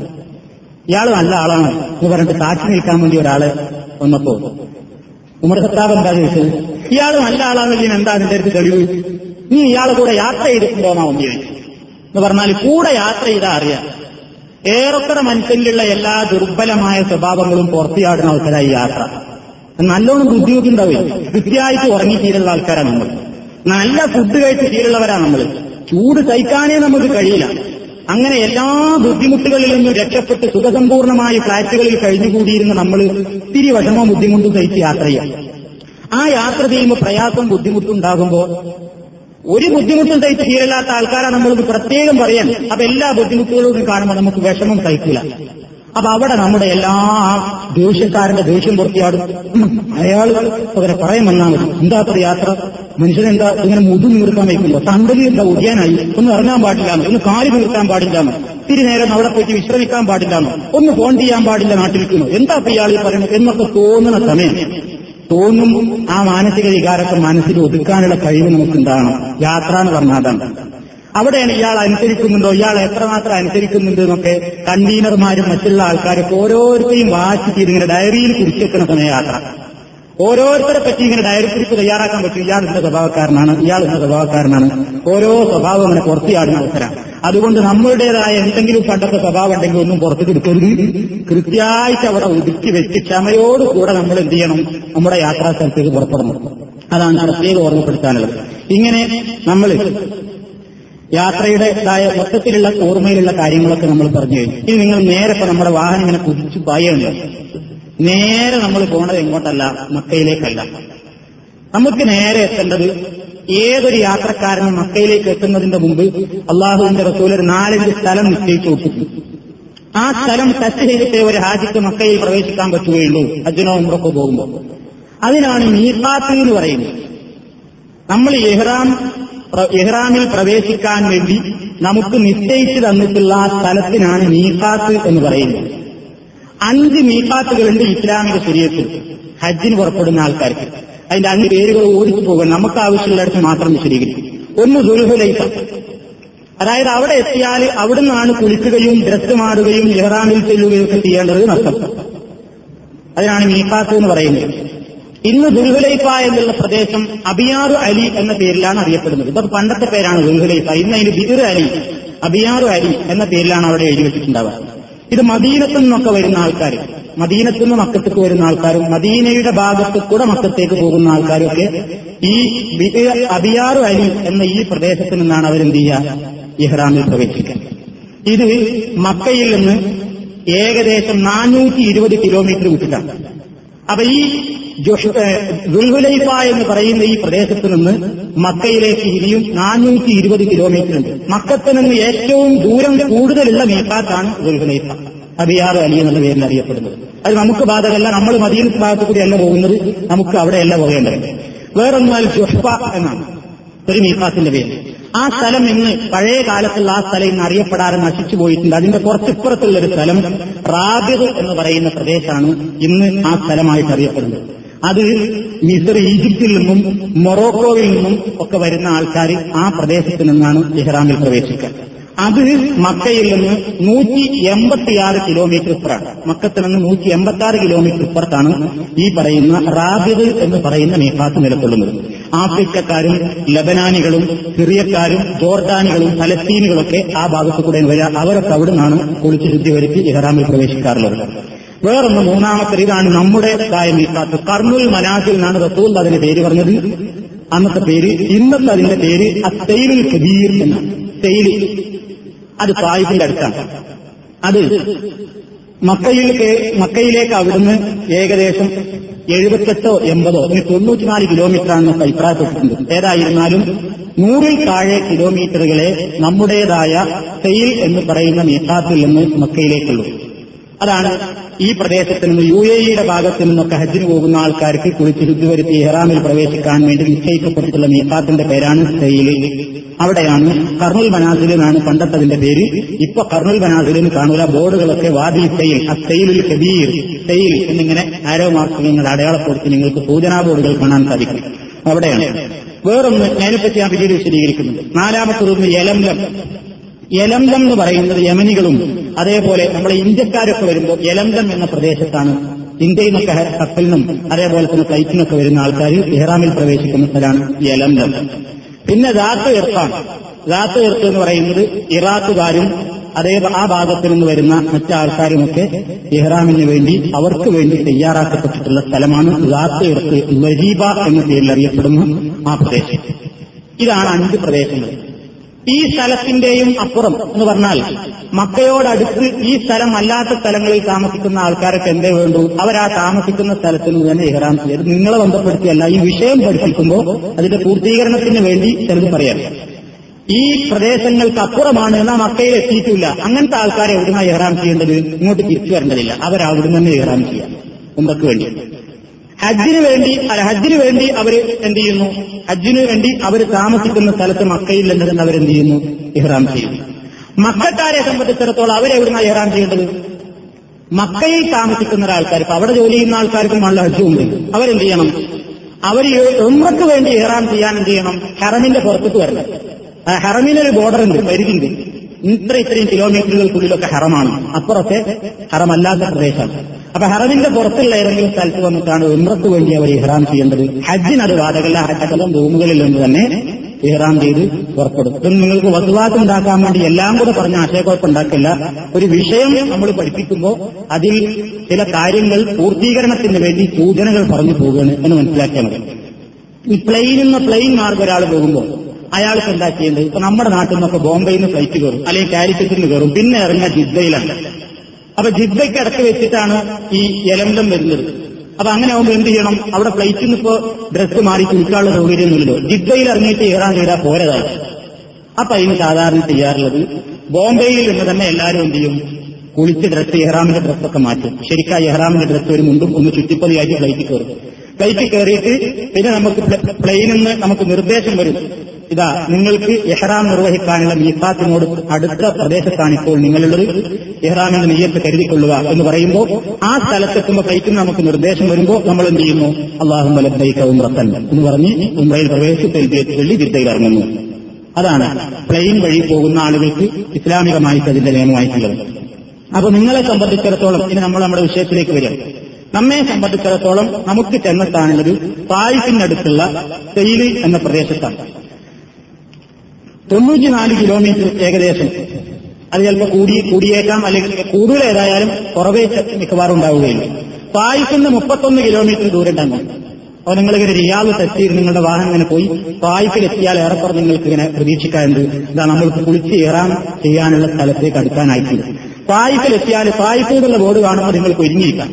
ഇയാൾ നല്ല ആളാണ് എന്ന് പറഞ്ഞിട്ട് താറ്റി നിൽക്കാൻ വേണ്ടി ഒരാളെ വന്നപ്പോ ഉമർ ഖത്താബ് എന്താ ചോദിച്ചത്? ഇയാൾ നല്ല ആളാണെന്ന് എന്താ അതിന്റെ അടുത്ത് തെളിവ്? നീ ഇയാളെ കൂടെ യാത്ര ചെയ്തിട്ടുണ്ടോന്നാ ഒന്ന് ചോദിച്ചു. എന്ന് പറഞ്ഞാൽ കൂടെ യാത്ര ചെയ്താൽ അറിയാം, ഏറെക്കുറെ മനുഷ്യനിലുള്ള എല്ലാ ദുർബലമായ സ്വഭാവങ്ങളും പുറത്തിയാടുന്ന ആൾക്കാരായി യാത്ര. നല്ലോണം ബുദ്ധിമുട്ടുണ്ടാവില്ല, ബുദ്ധിയായിട്ട് ഉറങ്ങി തീരുള്ള ആൾക്കാരാണ് നമ്മൾ, നല്ല ഫുഡ് കഴിച്ച് തീരുള്ളവരാണ് നമ്മൾ, ചൂട് സഹിക്കാനേ നമുക്ക് കഴിയില്ല. അങ്ങനെ എല്ലാ ബുദ്ധിമുട്ടുകളിൽ നിന്നും രക്ഷപ്പെട്ട് സുഖസമ്പൂർണമായ ഫ്ളാറ്റുകളിൽ കഴിഞ്ഞുകൂടിയിരുന്ന നമ്മൾ ഇത്തിരി വിഷമോ ബുദ്ധിമുട്ടും സഹിച്ച് യാത്ര ചെയ്യാം. ആ യാത്ര ചെയ്യുമ്പോൾ പ്രയാസം ബുദ്ധിമുട്ടുണ്ടാകുമ്പോൾ ഒരു ബുദ്ധിമുട്ടും സഹിച്ച് തീരല്ലാത്ത ആൾക്കാരാണ് നമ്മൾക്ക് പ്രത്യേകം പറയാൻ. അപ്പൊ എല്ലാ ബുദ്ധിമുട്ടുകളോടും കാണുമ്പോൾ നമുക്ക് വിഷമം സഹിക്കില്ല. അപ്പൊ അവിടെ നമ്മുടെ എല്ലാ ദേഷ്യക്കാരന്റെ ദേഷ്യം പുറത്തിയാടും. അയാൾ അവരെ പറയാൻ വന്നാൽ മതി, എന്താ അത്ര യാത്ര, മനുഷ്യനെന്താ ഇങ്ങനെ മുതു നിർത്താൻ വയ്ക്കുമ്പോൾ തണ്ടലി എന്താ ഒടിയാനായി, ഒന്ന് ഇറങ്ങാൻ പാടില്ലാന്ന്, ഒന്ന് കാലി നിർത്താൻ പാടില്ലാന്ന്, ഇത്തിരി നേരം അവിടെ പോയിട്ട് വിശ്രമിക്കാൻ പാടില്ലാന്ന്, ഒന്ന് ഫോൺ ചെയ്യാൻ പാടില്ല നാട്ടിലിരിക്കുന്നു, എന്താ അപ്പൊ ഇയാൾ പറയുന്നത് എന്നൊക്കെ തോന്നുന്ന സമയം തോന്നും. ആ മാനസിക വികാരത്തെ മനസ്സിൽ ഒതുക്കാനുള്ള കഴിവ് നമുക്കുണ്ടാകണം. യാത്ര എന്ന് പറഞ്ഞാൽ അതാണ്. അവിടെയാണ് ഇയാൾ അനുസരിക്കുന്നുണ്ടോ, ഇയാൾ എത്രമാത്രം അനുസരിക്കുന്നുണ്ട് എന്നൊക്കെ കൺവീനർമാരും മറ്റുള്ള ആൾക്കാരൊക്കെ ഓരോരുത്തരെയും വായിച്ചിട്ട് ഇങ്ങനെ ഡയറിയിൽ കുറിച്ചെക്കുന്ന സമയം യാത്ര ഓരോരുത്തരെ പറ്റി ഇങ്ങനെ ഡയറി കുറിപ്പ് തയ്യാറാക്കാൻ പറ്റും. ഇയാൾ ഇന്ന സ്വഭാവക്കാരനാണ്. ഓരോ സ്വഭാവം അങ്ങനെ പുറത്തിയാടുന്ന അവസരം. അതുകൊണ്ട് നമ്മളുടേതായ എന്തെങ്കിലും പണ്ടത്തെ സ്വഭാവം ഉണ്ടെങ്കിൽ ഒന്നും പുറത്ത് കൊടുക്കരുത്. കൃത്യമായിട്ട് അവിടെ ഒതുക്കി വെച്ച് ക്ഷമയോടുകൂടെ നമ്മൾ എന്ത് ചെയ്യണം, നമ്മുടെ യാത്രാ സ്ഥലത്തേക്ക് പുറപ്പെടണം. അതാണ് പ്രത്യേകം ഓർമ്മപ്പെടുത്താനുള്ളത്. ഇങ്ങനെ നമ്മൾ യാത്രയുടേതായ മൊത്തത്തിലുള്ള ഓർമ്മയിലുള്ള കാര്യങ്ങളൊക്കെ നമ്മൾ പറഞ്ഞു കഴിഞ്ഞു. ഇനി നിങ്ങൾ നേരെ ഇപ്പൊ നമ്മുടെ വാഹനം ഇങ്ങനെ കുതിച്ചു പായുണ്ട്, നേരെ നമ്മൾ പോണത് എങ്ങോട്ടല്ല, മക്കയിലേക്കല്ല. നമുക്ക് നേരെ എത്തേണ്ടത്, ഏതൊരു യാത്രക്കാരനും മക്കയിലേക്ക് എത്തുന്നതിന്റെ മുമ്പ് അള്ളാഹുവിന്റെ റസൂൽ ഒരു 4-5 സ്ഥലം നിശ്ചയിച്ചു കൊടുത്തു. ആ സ്ഥലം ടച്ച് ചെയ്തിട്ടേ ഒരു ഹാജിക്ക് മക്കയിൽ പ്രവേശിക്കാൻ പറ്റുകയുള്ളൂ, ഹജ്ജിനോ ഉംറക്കോ പോകുമ്പോൾ. അതിനാണ് മീഖാത്ത് എന്ന് പറയുന്നത്. നമ്മൾ ഇഹ്റാമിൽ പ്രവേശിക്കാൻ വേണ്ടി നമുക്ക് നിശ്ചയിച്ചു തന്നിട്ടുള്ള ആ സ്ഥലത്തിനാണ് മീഖാത്ത് എന്ന് പറയുന്നത്. 5 മീഖാത്തുകളുണ്ട് ഇസ്ലാമിക ശരീഅത്തിൽ ഹജ്ജിന് പുറപ്പെടുന്ന ആൾക്കാർക്ക്. അതിന്റെ 5 പേരുകൾ ഓടിച്ചു പോകാൻ നമുക്ക് ആവശ്യമുള്ളടത്ത് മാത്രം വിശദീകരിക്കും. ഒന്ന് ദുൽഹുലൈഫ, അതായത് അവിടെ എത്തിയാൽ അവിടെ നിന്നാണ് കുളിക്കുകയും ഡ്രസ് മാറുകയും ഇഹ്റാമിൽ ചെല്ലുകയും ഒക്കെ ചെയ്യേണ്ടത് നഷ്ടം. അതിനാണ് മീഖാത്ത് എന്ന് പറയുന്നത്. ഇന്ന് ദുൽഹുലൈഫ എന്നുള്ള പ്രദേശം അബിയാറു അലി എന്ന പേരിലാണ് അറിയപ്പെടുന്നത്. ഇതൊക്കെ പണ്ടത്തെ പേരാണ് ദുൽഹുലൈഫ. ഇന്ന് അതിന് ബിദുർ അലി, അബിയാറു അലി എന്ന പേരിലാണ് അവിടെ എഴുതി വെച്ചിട്ടുണ്ടാവുക. ഇത് മദീനത്തു നിന്നൊക്കെ വരുന്ന ആൾക്കാർ, മദീനത്തു നിന്ന് മക്കത്തേക്ക് വരുന്ന ആൾക്കാരും മദീനയുടെ ഭാഗത്ത് കൂടെ മക്കത്തേക്ക് പോകുന്ന ആൾക്കാരും ഒക്കെ ഈ അബിയാറു അലി എന്ന ഈ പ്രദേശത്ത് നിന്നാണ് അവരെന്ത് ചെയ്യുക, ഇഹ്റാമിൽ പ്രവേശിക്കുക. ഇത് മക്കയിൽ നിന്ന് ഏകദേശം 420 കിലോമീറ്റർ വിട്ടിട്ടാണ്. അപ്പൊ ഈ ദുൽഹുലൈഫ എന്ന് പറയുന്ന ഈ പ്രദേശത്ത് നിന്ന് മക്കയിലേക്ക് ഇനിയും 420 കിലോമീറ്റർ ഉണ്ട്. മക്കത്ത് നിന്ന് ഏറ്റവും ദൂരം കൂടുതലുള്ള മീഖാത്താണ് ദുൽഹുലൈഫ, അബിയാറു അലി എന്നുള്ള പേരിൽ അറിയപ്പെടുന്നത്. അത് നമുക്ക് ബാധകമല്ല, നമ്മൾ മദീന ഭാഗത്ത് കൂടിയല്ല പോകുന്നത്, നമുക്ക് അവിടെയല്ല പോകേണ്ടത്. വേറൊന്നാൽ ജുഹ്ഫ എന്നാണ് ഒരു മീഖാത്തിന്റെ പേര്. ആ സ്ഥലം ഇന്ന് പഴയ കാലത്തുള്ള ആ സ്ഥലം ഇന്ന് അറിയപ്പെടാതെ നശിച്ചു പോയിട്ടുണ്ട്. അതിന്റെ കുറച്ചിപ്പുറത്തുള്ളൊരു സ്ഥലം റാബിദ് എന്ന് പറയുന്ന പ്രദേശമാണ് ഇന്ന് ആ സ്ഥലമായിട്ട് അറിയപ്പെടുന്നത്. അത് മിസ്ർ, ഈജിപ്തിൽ നിന്നും മൊറോക്കോയിൽ നിന്നും ഒക്കെ വരുന്ന ആൾക്കാർ ആ പ്രദേശത്ത് നിന്നാണ് ഇഹ്റാമിൽ പ്രവേശിക്കുക. അത് മക്കയിൽ നിന്ന് 186 കിലോമീറ്റർ ഇപ്പുറമാണ്. മക്കത്തിൽ നിന്ന് 186 കിലോമീറ്റർ ഇപ്പുറത്താണ് ഈ പറയുന്ന റാബിദ് എന്ന് പറയുന്ന മീഖാത്ത് നിലകൊള്ളുന്നത്. ആഫ്രിക്കക്കാരും ലബനാനികളും സിറിയക്കാരും ജോർദാനികളും ഫലസ്തീനുകളൊക്കെ ആ ഭാഗത്ത് കൂടെ വരിക. അവരൊക്കെ അവിടെ നിന്നാണ് കുളിച്ച് ശുദ്ധി വരുത്തി ഇഹ്റാമിൽ പ്രവേശിക്കാറുള്ളത്. വേറൊന്ന് മൂന്നാമത്തെ ഇതാണ് നമ്മുടേതായ മീഖാത്ത്. കർണുൽ മനാസിൽ നിന്നാണ് റസൂൽ അതിന്റെ പേര് പറഞ്ഞത്. അന്നത്തെ പേര്, ഇന്നത്തെ അതിന്റെ പേര് അസ്സൈലുൽ കബീർ എന്നാണ്. സെയിലി അത് തായിഫിന്റെ അടുത്താണ്. അത് മക്കയിലേക്ക് അവിടുന്ന് ഏകദേശം 78-80 അല്ലെങ്കിൽ 94 കിലോമീറ്റർ ആണെന്നൊക്കെ അഭിപ്രായപ്പെട്ടിട്ടുണ്ട്. ഏതായിരുന്നാലും 100-ൽ താഴെ കിലോമീറ്ററുകളെ നമ്മുടേതായ സെയിൽ എന്ന് പറയുന്ന മീഖാത്തിൽ നിന്ന് മക്കയിലേക്കുള്ളൂ. അതാണ് ഈ പ്രദേശത്ത് നിന്ന് UAE-യുടെ ഭാഗത്ത് നിന്നൊക്കെ ഹജ്ജിന് പോകുന്ന ആൾക്കാർക്ക് കുളിച്ച് ശുദ്ധിവരുത്തി ഇഹ്റാമിൽ പ്രവേശിക്കാൻ വേണ്ടി നിശ്ചയിക്കപ്പെട്ടിട്ടുള്ള മീഖാത്തിന്റെ പേരാണ് സെയിൽ. അവിടെയാണ് കർണുൽ ബനാസിൽ എന്നാണ് പണ്ടത്തതിന്റെ പേര്. ഇപ്പൊ കർണുൽ ബനാസിലിന് കാണുക ബോർഡുകളൊക്കെ വാദി സെയിൽ, സെയിലുൽ കബീർ, സെയിൽ എന്നിങ്ങനെ ആരോ മാർക്ക് നിങ്ങൾ അടയാളപ്പെടുത്തി നിങ്ങൾക്ക് സൂചനാ ബോർഡുകൾ കാണാൻ സാധിക്കും. അവിടെയാണ്. വേറൊന്ന് ഞാനിപ്പറ്റി ആ വിജയം വിശദീകരിക്കുന്നുണ്ട്. നാലാമത്തതൊന്ന് യലംലം. യലംലം എന്ന് പറയുന്നത് യമനികളും അതേപോലെ നമ്മളെ ഇന്ത്യക്കാരൊക്കെ വരുമ്പോൾ യലംലം എന്ന പ്രദേശത്താണ് ഇന്ത്യയിൽ നിന്നൊക്കെ കപ്പലിനും അതേപോലെ തന്നെ ഫ്ലൈറ്റിനൊക്കെ വരുന്ന ആൾക്കാർ ഇഹ്റാമിൽ പ്രവേശിക്കുന്ന സ്ഥലമാണ് യലംലം. പിന്നെ ദാത്ത് ഇർഫാൻ. ദാത്ത് ഇർഫ് എന്ന് പറയുന്നത് ഇറാഖുകാരും അതേ ആ ഭാഗത്തു നിന്ന് വരുന്ന മറ്റാൾക്കാരുമൊക്കെ ഇഹ്റാമിന് വേണ്ടി അവർക്ക് വേണ്ടി തയ്യാറാക്കപ്പെട്ടിട്ടുള്ള സ്ഥലമാണ് ദാത്ത് ഇർഫ്, വജീബ എന്ന പേരിൽ അറിയപ്പെടുന്ന ആ പ്രദേശം. ഇതാണ് 5 പ്രദേശങ്ങൾ. ഈ സ്ഥലത്തിന്റെയും അപ്പുറം എന്ന് പറഞ്ഞാൽ മക്കയോടടുത്ത് ഈ സ്ഥലം അല്ലാത്ത സ്ഥലങ്ങളിൽ താമസിക്കുന്ന ആൾക്കാരൊക്കെ എന്തേ വേണ്ടു, അവരാ താമസിക്കുന്ന സ്ഥലത്തിന് തന്നെ ഇഹ്റാം ചെയ്ത് നിങ്ങളെ ബന്ധപ്പെടുത്തിയല്ല. ഈ വിഷയം പഠിപ്പിക്കുമ്പോൾ അതിന്റെ പൂർത്തീകരണത്തിന് വേണ്ടി ചിലത് പറയാം. ഈ പ്രദേശങ്ങൾക്ക് അപ്പുറമാണ് നാം മക്കയിൽ എത്തിയിട്ടില്ല, അങ്ങനത്തെ ആൾക്കാരെ എവിടുന്ന ഇഹ്റാം ചെയ്യേണ്ടത്? ഇങ്ങോട്ട് തിരിച്ചു വരേണ്ടതില്ല, അവരവിടുന്ന് തന്നെ ഇഹ്റാം ചെയ്യാം ഉംറക്ക് വേണ്ടി. ഹജ്ജിന് വേണ്ടി അവർ എന്ത് ചെയ്യുന്നു? ഹജ്ജിന് വേണ്ടി അവർ താമസിക്കുന്ന സ്ഥലത്ത് മക്കയിൽ എന്തെന്ന് അവരെന്ത് ചെയ്യുന്നു? ഇഹ്റാം ചെയ്യുന്നു. മക്കക്കാരെ സംബന്ധിച്ചിടത്തോളം അവരെവിടുന്ന ഇഹ്റാം ചെയ്യേണ്ടത്? മക്കയിൽ താമസിക്കുന്ന ഒരാൾക്കാർ, ഇപ്പൊ അവിടെ ജോലി ചെയ്യുന്ന ആൾക്കാർക്കും നല്ല ഹജ്ജുണ്ട്, അവരെന്ത് ചെയ്യണം? അവർ ഉംറക്ക് വേണ്ടി ഇഹ്റാം ചെയ്യാൻ എന്ത് ചെയ്യണം? ഹറമിന്റെ പുറത്തേക്ക് വരണം. ഹറമിനൊരു ബോർഡറുണ്ട്, പരിധിണ്ട്, ഇത്രയും കിലോമീറ്ററുകൾക്കുള്ളിലൊക്കെ ഹറമാണ്, അപ്പുറത്തെ ഹറമല്ലാത്ത പ്രദേശമാണ്. അപ്പൊ ഹറമിന്റെ പുറത്തുള്ള ഏതെങ്കിലും സ്ഥലത്ത് വന്നിട്ടാണ് ഉംറക്ക് വേണ്ടി അവർ ഇഹ്റാം ചെയ്യേണ്ടത്. ഹജ്ജിനത് വാദകല്ല, ഹജ്ജെല്ലാം റൂമുകളിൽ നിന്ന് തന്നെ ഇഹ്റാം ചെയ്ത് പുറപ്പെടും. ഇതൊന്നും നിങ്ങൾക്ക് വസുവാദം ഉണ്ടാക്കാൻ വേണ്ടി എല്ലാം കൂടെ പറഞ്ഞ് ആശയക്കുഴപ്പം ഉണ്ടാക്കില്ല. ഒരു വിഷയം നമ്മൾ പഠിപ്പിക്കുമ്പോൾ അതിൽ ചില കാര്യങ്ങൾ പൂർത്തീകരണത്തിന് വേണ്ടി സൂചനകൾ പറഞ്ഞു പോവുകയാണ് എന്ന് മനസ്സിലാക്കിയാൽ മതി. ഈ പ്ലെയിൻ മാർഗം ഒരാൾ പോകുമ്പോൾ അയാൾക്ക് എന്താ ചെയ്യേണ്ടത്? ഇപ്പൊ നമ്മുടെ നാട്ടിൽ നിന്നൊക്കെ ബോംബെയിൽ നിന്ന് ഫ്ലൈറ്റ് കയറും, അല്ലെങ്കിൽ കാലിക്കറ്റിൽ നിന്ന് കയറും, പിന്നെ ഇറങ്ങുക ജിദ്ദയിലാണ്. അപ്പൊ ജിദ്ദയ്ക്ക് ഇടയ്ക്ക് വെച്ചിട്ടാണ് ഈ യലംലം വരുന്നത്. അപ്പൊ അങ്ങനെ ആവുമ്പോൾ എന്ത് ചെയ്യണം? അവിടെ ഫ്ലൈറ്റിൽ നിന്ന് ഇപ്പോ ഡ്രസ്സ് മാറി കുളിക്കാനുള്ള സൗകര്യമൊന്നുമില്ലോ. ജിദ്ദയിൽ ഇറങ്ങിയിട്ട് ഇഹ്റാം ചെയ്താൽ പോരതാണ്. അപ്പൊ അതിന് സാധാരണ ചെയ്യാറുള്ളത് ബോംബെയിൽ നിന്ന് തന്നെ എല്ലാവരും എന്ത് ചെയ്യും? കുളിച്ച് ഡ്രസ്സ്, ഇഹ്റാമിന്റെ ഡ്രസ്സൊക്കെ മാറ്റും. ശരിക്കും ഇഹ്റാമിന്റെ ഡ്രസ്സ് ഒരു മുണ്ടും ഒന്ന് ചുറ്റിപ്പതിയാക്കി ഫ്ലൈറ്റിൽ കയറും. ഫ്ലൈറ്റിൽ കയറിയിട്ട് പിന്നെ നമുക്ക് പ്ലെയിനിൽ നിന്ന് നമുക്ക് നിർദ്ദേശം വരും, ഇതാ നിങ്ങൾക്ക് ഇഹ്റാം നിർവഹിക്കാനുള്ള മീഖാത്തിനോട് അടുത്ത പ്രദേശത്താണ് ഇപ്പോൾ നിങ്ങളുള്ളത്, ഇഹ്റാമിന്റെ നിയ്യത്ത് കരുതിക്കൊള്ളുക എന്ന് പറയുമ്പോൾ ആ സ്ഥലത്തെത്തുമ്പോൾ ഫ്ലൈറ്റിൽ നമുക്ക് നിർദ്ദേശം വരുമ്പോൾ നമ്മൾ എന്ത് ചെയ്യുന്നു? അല്ലാഹുമ്മ ലബ്ബൈക ഉംറത്തൻ എന്ന് പറഞ്ഞ് ഉംറയിൽ പ്രവേശിച്ച് തൽബിയത്ത് ചൊല്ലി ജിദ്ദയിൽ ഇറങ്ങുന്നു. അതാണ് പ്ലെയിൻ വഴി പോകുന്ന ആളുകൾക്ക് ഇസ്ലാമികമായിട്ട് അതിന്റെ നിയമമായിട്ടുള്ളത്. അപ്പൊ നിങ്ങളെ സംബന്ധിച്ചിടത്തോളം, ഇനി നമ്മൾ നമ്മുടെ വിഷയത്തിലേക്ക് വരും, നമ്മെ സംബന്ധിച്ചിടത്തോളം നമുക്ക് ചെന്നെത്താനുള്ളത് തായിഫിനടുത്തുള്ള സെയില് എന്ന പ്രദേശത്താണ്. 94 കിലോമീറ്റർ ഏകദേശം. അത് ചിലപ്പോൾ കൂടിയേക്കാം, അല്ലെങ്കിൽ കൂടുതൽ ഏതായാലും കുറവേ മിക്കവാറും ഉണ്ടാവുകയില്ല. തായിഫിന് 31 കിലോമീറ്റർ ദൂരം ഉണ്ടാകും. അപ്പോൾ നിങ്ങളിങ്ങനെ റിയാദ് തെറ്റിയിൽ നിങ്ങളുടെ വാഹനം ഇങ്ങനെ പോയി തായിഫിലെത്തിയാൽ ഏറെപ്പുറം നിങ്ങൾക്ക് ഇങ്ങനെ പ്രതീക്ഷിക്കാറുണ്ട്, ഇതാ നമ്മൾക്ക് കുളിച്ച് ഇഹ്റാം ചെയ്യാനുള്ള സ്ഥലത്തേക്ക് അടുക്കാനായിട്ടുണ്ട്. തായിഫിലെത്തിയാൽ തായിഫിലുള്ള ബോർഡ് കാണുമ്പോൾ നിങ്ങൾക്ക് ഒരുങ്ങിയിരിക്കാം.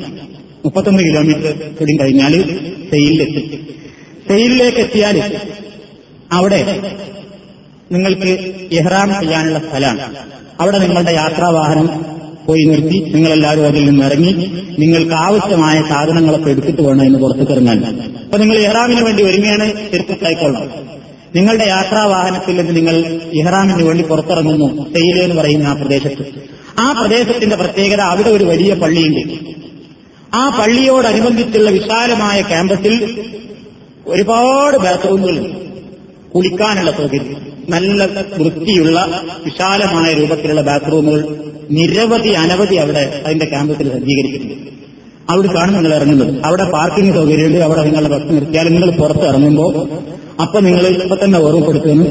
31 കിലോമീറ്റർ കൂടി കഴിഞ്ഞാൽ സെയിലിലെത്തി. സെയിലിലേക്ക് എത്തിയാൽ അവിടെ നിങ്ങൾക്ക് ഇഹ്റാം ചെയ്യാനുള്ള സ്ഥലമാണ്. അവിടെ നിങ്ങളുടെ യാത്രാവാഹനം പോയി നിർത്തി, നിങ്ങളെല്ലാവരും അതിൽ നിന്നിറങ്ങി നിങ്ങൾക്ക് ആവശ്യമായ സാധനങ്ങളൊക്കെ എടുത്തിട്ട് വേണം അതിന് പുറത്തേക്ക് ഇറങ്ങാൻ. അപ്പൊ നിങ്ങൾ ഇഹ്റാമിന് വേണ്ടി ഒരുങ്ങുകയാണ്, ചെറുപ്പത്തായിക്കൊള്ളാം. നിങ്ങളുടെ യാത്രാവാഹനത്തിൽ നിന്ന് നിങ്ങൾ ഇഹ്റാമിന് വേണ്ടി പുറത്തിറങ്ങുന്നു സെയിൽ എന്ന് പറയുന്ന ആ പ്രദേശത്ത്. ആ പ്രദേശത്തിന്റെ പ്രത്യേകത, അവിടെ ഒരു വലിയ പള്ളിയുണ്ട്. ആ പള്ളിയോടനുബന്ധിച്ചുള്ള വിശാലമായ ക്യാമ്പസിൽ ഒരുപാട് ബാത്റൂമുകളുണ്ട്, കുളിക്കാനുള്ള സൗകര്യം, നല്ല വൃത്തിയുള്ള വിശാലമായ രൂപത്തിലുള്ള ബാത്റൂമുകൾ അനവധി അവിടെ അതിന്റെ ക്യാമ്പസിൽ സജ്ജീകരിച്ചിട്ടുണ്ട്. അവിടെ കാണും നിങ്ങൾ ഇറങ്ങുന്നത്. അവിടെ പാർക്കിംഗ് സൗകര്യമുണ്ട്. അവിടെ നിങ്ങളുടെ ബസ് നിർത്തിയാൽ നിങ്ങൾ പുറത്ത് ഇറങ്ങുമ്പോൾ അപ്പൊ നിങ്ങൾ ഇപ്പൊ തന്നെ ഓർമ്മപ്പെടുത്തുന്നു,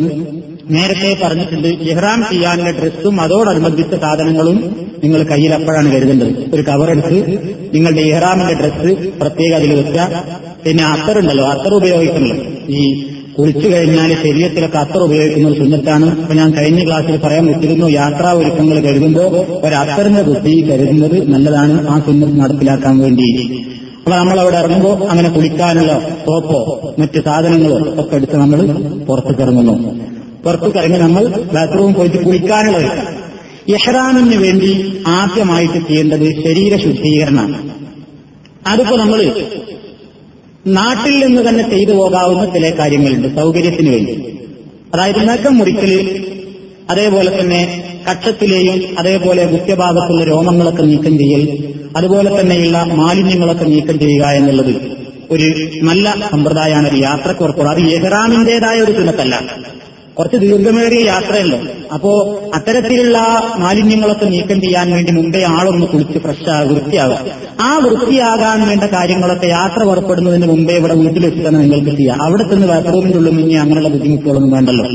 നേരത്തെ പറഞ്ഞിട്ടുണ്ട് ഇഹ്റാം ചെയ്യാനുള്ള ഡ്രസ്സും അതോടനുബന്ധിച്ച സാധനങ്ങളും നിങ്ങൾ കയ്യിൽ അപ്പോഴാണ് കരുതേണ്ടത്. ഒരു കവറെടുത്ത് നിങ്ങളുടെ ഇഹ്റാമിന്റെ ഡ്രസ്സ് പ്രത്യേക അതിൽ വെക്കുക. പിന്നെ അത്തറുണ്ടല്ലോ, അത്തർ ഉപയോഗിക്കണല്ലോ. ഈ കുളിച്ചു കഴിഞ്ഞാൽ ശരീരത്തിലൊക്കെ അത്തർ ഉപയോഗിക്കുന്ന ഒരു സുന്നത്താണ്. അപ്പൊ ഞാൻ കഴിഞ്ഞ ക്ലാസ്സിൽ പറയാൻ വിട്ടിരുന്നു, യാത്രാ ഒരുക്കങ്ങൾ കരുതുമ്പോൾ ഒരത്തറിന്റെ വൃത്തി കരുതുന്നത് നല്ലതാണ് ആ സുന്നത്ത് നടപ്പിലാക്കാൻ വേണ്ടി. അപ്പോൾ നമ്മളവിടെ ഇറങ്ങുമ്പോൾ അങ്ങനെ കുളിക്കാനുള്ള സോപ്പോ മറ്റ് സാധനങ്ങളോ ഒക്കെ എടുത്ത് നമ്മൾ പുറത്തു കിറങ്ങുന്നു. പുറത്തു കിറങ്ങി നമ്മൾ ബാത്റൂമിൽ പോയിട്ട് കുളിക്കാനുള്ള ഒരുക്കാം. ഇഹ്റാമിന് വേണ്ടി ആദ്യമായിട്ട് ചെയ്യേണ്ടത് ശരീര ശുദ്ധീകരണമാണ്. അതിപ്പോൾ നമ്മൾ നാട്ടിൽ നിന്ന് തന്നെ ചെയ്തു പോകാവുന്ന ചില കാര്യങ്ങളുണ്ട് സൗകര്യത്തിന് വേണ്ടി. അതായത് നഖം മുറിക്കല്, അതേപോലെ തന്നെ കക്ഷത്തിലെയും അതേപോലെ മുഖ്യഭാഗത്തുള്ള രോമങ്ങളൊക്കെ നീക്കം ചെയ്യൽ, അതുപോലെ തന്നെയുള്ള മാലിന്യങ്ങളൊക്കെ നീക്കം ചെയ്യുക എന്നുള്ളത് ഒരു നല്ല സമ്പ്രദായമാണ് ഒരു യാത്രക്കുറപ്പ്. അത് ഇഹ്റാമിന്റേതായ ഒരു സുന്നത്തല്ല, കുറച്ച് ദീർഘമേറിയ യാത്രയുണ്ട്. അപ്പോ അത്തരത്തിലുള്ള മാലിന്യങ്ങളൊക്കെ നീക്കം ചെയ്യാൻ വേണ്ടി മുമ്പേ ആളൊന്ന് കുളിച്ച് ഫ്രഷ് വൃത്തിയാവുക. ആ വൃത്തിയാകാൻ വേണ്ട കാര്യങ്ങളൊക്കെ യാത്ര പുറപ്പെടുന്നതിന് മുമ്പേ ഇവിടെ വീട്ടിലെത്തി തന്നെ നിങ്ങൾക്ക് ചെയ്യാം. അവിടെ തന്നെ ബാത്റൂമിന്റെ ഉള്ളിൽ നിന്ന് അങ്ങനെയുള്ള ബുദ്ധിമുട്ടുകളൊന്നും വേണ്ടല്ലോ.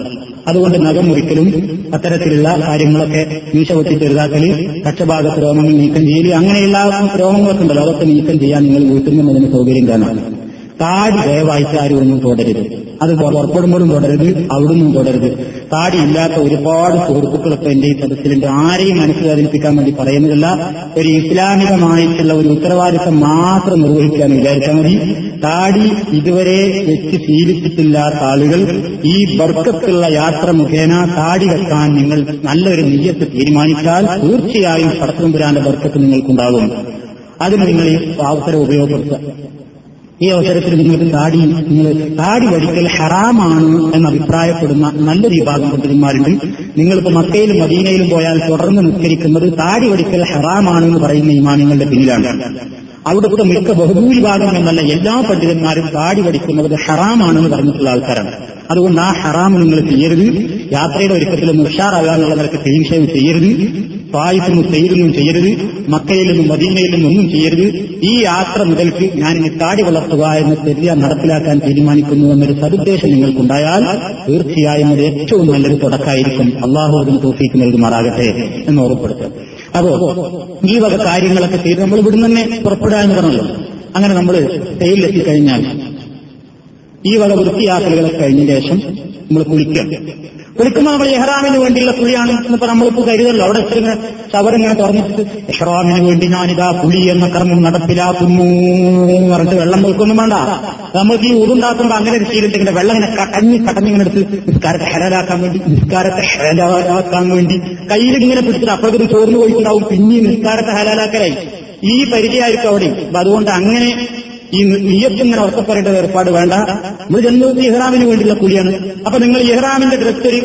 അതുകൊണ്ട് നഖം മുറിക്കലും അത്തരത്തിലുള്ള കാര്യങ്ങളൊക്കെ, മീശ വെട്ടി ചെറുതാക്കല്, കക്ഷഭാഗത്ത് രോമങ്ങൾ നീക്കം ചെയ്യല്, അങ്ങനെയുള്ള രോമങ്ങളൊക്കെ ഉണ്ടല്ലോ അതൊക്കെ നീക്കം ചെയ്യാൻ നിങ്ങൾ വീട്ടിൽ നിന്നും അതിന് സൗകര്യം കാണാം. താടി ദയവായിട്ട് ആരും ഒന്നും തുടരുത്, അത് പുറപ്പെടുമ്പോഴും തുടരുത്, അവിടുന്നും തുടരുത്. താടി ഇല്ലാത്ത ഒരുപാട് സുഹൃത്തുക്കളൊക്കെ എന്റെ ഈ സദസ്സിലുണ്ട്. ആരെയും മനസ്സിൽ വേദനിപ്പിക്കാൻ വേണ്ടി പറയുന്നതല്ല. ഒരു ഇസ്ലാമികമായിട്ടുള്ള ഒരു ഉത്തരവാദിത്തം മാത്രം നിർവഹിക്കാൻ വിചാരിച്ചാൽ മതി. താടി ഇതുവരെ വെച്ച് ശീലിച്ചിട്ടില്ലാത്ത ആളുകൾ ഈ ബർക്കത്തുള്ള യാത്ര മുഖേന താടി വെക്കാൻ നിങ്ങൾ നല്ലൊരു നിയ്യത്ത് തീരുമാനിച്ചാൽ തീർച്ചയായും പടത്തുമ്പുരാന്റെ ബർക്കത്ത് നിങ്ങൾക്കുണ്ടാകും. അതിന് നിങ്ങൾ ഈ അവസരം ഉപയോഗപ്പെടുത്തുക. ഈ അവസരത്തിൽ നിങ്ങൾക്ക് താടി വടിക്കൽ ഹറാമാണ് എന്ന് അഭിപ്രായപ്പെടുന്ന നല്ലൊരു വിഭാഗം പണ്ഡിതന്മാരുണ്ട്. നിങ്ങളിപ്പോൾ മക്കയിലും മദീനയിലും പോയാൽ തുടർന്ന് നിസ്കരിക്കുന്നത് താടി വടിക്കൽ ഹറാമാണ് എന്ന് പറയുന്ന ഇമാമികളുടെ പിന്നിലാണ്. അവിടുത്തെ മിക്ക ബഹുഭൂരിഭാഗം എന്നല്ല എല്ലാ പണ്ഡിതന്മാരും താടി വടിക്കുന്നത് ഹറാമാണെന്ന് പറഞ്ഞിട്ടുള്ള ആൾക്കാരാണ്. അതുകൊണ്ട് ആ ഹറാം നിങ്ങൾ ചെയ്യരുത്. യാത്രയുടെ ഒരുക്കത്തിലും ഉഷാറാകാനുള്ള നിലക്ക് തീക്ഷയും ചെയ്യരുത്, പായസമോ തൈരൊന്നും ചെയ്യരുത്, മക്കയിൽ നിന്നും മദീനയിൽ നിന്നും ഒന്നും ചെയ്യരുത്. ഈ യാത്ര മുതൽക്ക് ഞാനിനി താടി വളർത്തുക എന്ന് ശരിയാ നടപ്പിലാക്കാൻ തീരുമാനിക്കുന്നു എന്നൊരു സദുദ്ദേശം നിങ്ങൾക്കുണ്ടായാൽ തീർച്ചയായും അത് ഏറ്റവും നല്ലൊരു തുടക്കമായിരിക്കും. അള്ളാഹു അതിന് തൗഫീഖ് നൽകുമാറാകട്ടെ എന്ന് ഓർമ്മപ്പെടുത്തും. അപ്പോ ഈ വക കാര്യങ്ങളൊക്കെ ചെയ്ത് നമ്മൾ ഇവിടുന്ന് തന്നെ പുറപ്പെടുക എന്ന് പറഞ്ഞല്ലോ. അങ്ങനെ നമ്മൾ തൈലിലെത്തി കഴിഞ്ഞാൽ ഈ വക വൃത്തിയാക്കലുകളൊക്കെ കഴിഞ്ഞ ശേഷം നമ്മൾ കുളിക്കുമ്പോൾ നമ്മൾ ഇഹ്റാമിന് വേണ്ടിയുള്ള കുളിയാണ് എന്നിപ്പോ നമ്മളിപ്പോൾ കരുതല്ലോ. അവിടെ ഇങ്ങനെ ചവറിങ്ങനെ തുറന്നിട്ട് ഇഹ്റാമിന് വേണ്ടി ഞാനിതാ കുളി എന്ന കർമ്മം നടപ്പിലാക്കുന്നു പറഞ്ഞിട്ട് വെള്ളം വെക്കൊന്നും വേണ്ട. നമുക്ക് ഈ ഉറുണ്ടാക്കുമ്പോൾ അങ്ങനെ ചെയ്തിട്ടിങ്ങനെ വെള്ളം ഇങ്ങനെ കടഞ്ഞിങ്ങനെ എടുത്ത് നിസ്കാരത്തെ ഹലാലാക്കാൻ വേണ്ടി കയ്യിലിങ്ങനെ പിടിച്ചിട്ട് അപ്പോഴൊരു ചോറിന് പോയിട്ടുണ്ടാവും. പിന്നെയും നിസ്കാരത്തെ ഹലാലാക്കലായി ഈ പരിചയമായിരിക്കും അവിടെ. അപ്പൊ അതുകൊണ്ട് അങ്ങനെ ഈ നിയ്യത്ത് ഇങ്ങനെ ഉറക്കപ്പെടേണ്ട ഏർപ്പാട് വേണ്ട. നമ്മൾ ജന്മത്തിൽ ഇഹ്റാമിന് വേണ്ടിയുള്ള കുളിയാണ്. അപ്പൊ നിങ്ങൾ ഇഹ്റാമിന്റെ ഡ്രസ് ഒരു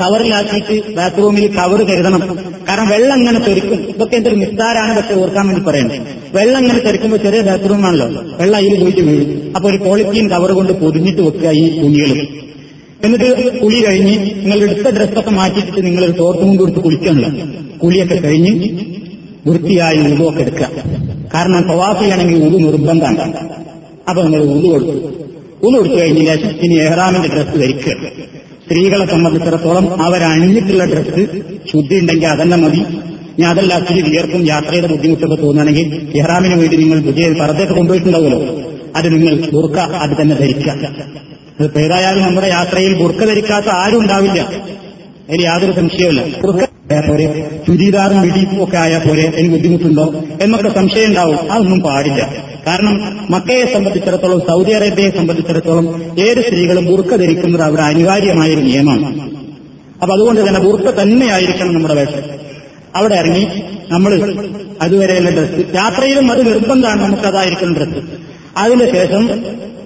കവറിലാക്കിയിട്ട് ബാത്റൂമിൽ കവർ കരുതണം. കാരണം വെള്ളം ഇങ്ങനെ തെറിക്കും. ഇതൊക്കെ എന്തൊരു നിസ്സാരാണ്, പക്ഷെ ഓർക്കാൻ വേണ്ടി പറയണം. വെള്ളം ഇങ്ങനെ തെറിക്കുമ്പോൾ ചെറിയ ബാത്റൂമാണല്ലോ, വെള്ളം അതിൽ പോയിട്ട് വീഴും. അപ്പൊ ഒരു പോളിത്തീൻ കവർ കൊണ്ട് പൊതിഞ്ഞിട്ട് വെക്കുക ഈ തുണികൾ. എന്നിട്ട് കുളി കഴിഞ്ഞ് നിങ്ങൾ എടുത്ത ഡ്രസ്സൊക്കെ മാറ്റിയിട്ട് നിങ്ങൾ ഒരു തോർത്തും കൊണ്ട് കൊടുത്ത് കുളിക്കണല്ലോ. കുളിയൊക്കെ കഴിഞ്ഞ് വൃത്തിയായി ഉളുവൊക്കെ എടുക്കുക. കാരണം തവാഫിയാണെങ്കിൽ ഉളു നിർബന്ധമാണ്. അപ്പൊ നിങ്ങൾ ഉളു കൊടുത്തു കഴിഞ്ഞ ശേഷം ഇനി ഇഹ്റാമിന്റെ ഡ്രസ്സ് ധരിക്കുക. സ്ത്രീകളെ സംബന്ധിച്ചിടത്തോളം അവരണിഞ്ഞിട്ടുള്ള ഡ്രസ്സ് ശുദ്ധി ഉണ്ടെങ്കിൽ അതല്ല മതി. ഇനി അതല്ല അച്ഛന് വിയർക്കും യാത്രയുടെ ബുദ്ധിമുട്ടൊക്കെ തോന്നുകയാണെങ്കിൽ ഇഹ്റാമിന് വേണ്ടി നിങ്ങൾ പറത്തൊക്കെ കൊണ്ടുപോയിട്ടുണ്ടാവുമല്ലോ, അത് നിങ്ങൾ ബുർക്ക അത് തന്നെ ധരിക്കുക. ഇപ്പൊ ഏതായാലും നമ്മുടെ യാത്രയിൽ ബുർക്ക ധരിക്കാത്ത ആരും ഉണ്ടാവില്ല, അതിൽ യാതൊരു സംശയമില്ല. ബുർക്ക പോരെ, ചുരിദാറും വിടിപ്പും ഒക്കെ ആയാൽ പോരെ, എനിക്ക് ബുദ്ധിമുട്ടുണ്ടോ എന്നൊക്കെ സംശയം ഉണ്ടാവും. അതൊന്നും പാടില്ല. കാരണം മക്കയെ സംബന്ധിച്ചിടത്തോളം, സൗദി അറേബ്യയെ സംബന്ധിച്ചിടത്തോളം ഏത് സ്ത്രീകളും ബുർക്ക ധരിക്കുന്നത് അവിടെ അനിവാര്യമായൊരു നിയമമാണ്. അപ്പൊ അതുകൊണ്ട് തന്നെ ബുർക്ക തന്നെയായിരിക്കണം നമ്മുടെ വേഷം. അവിടെ ഇറങ്ങി നമ്മൾ അതുവരെയുള്ള ഡ്രസ്സ്, യാത്രയിലും അത് നിർബന്ധമാണ്, നമുക്കതായിരിക്കണം ഡ്രസ്സ്. അതിനുശേഷം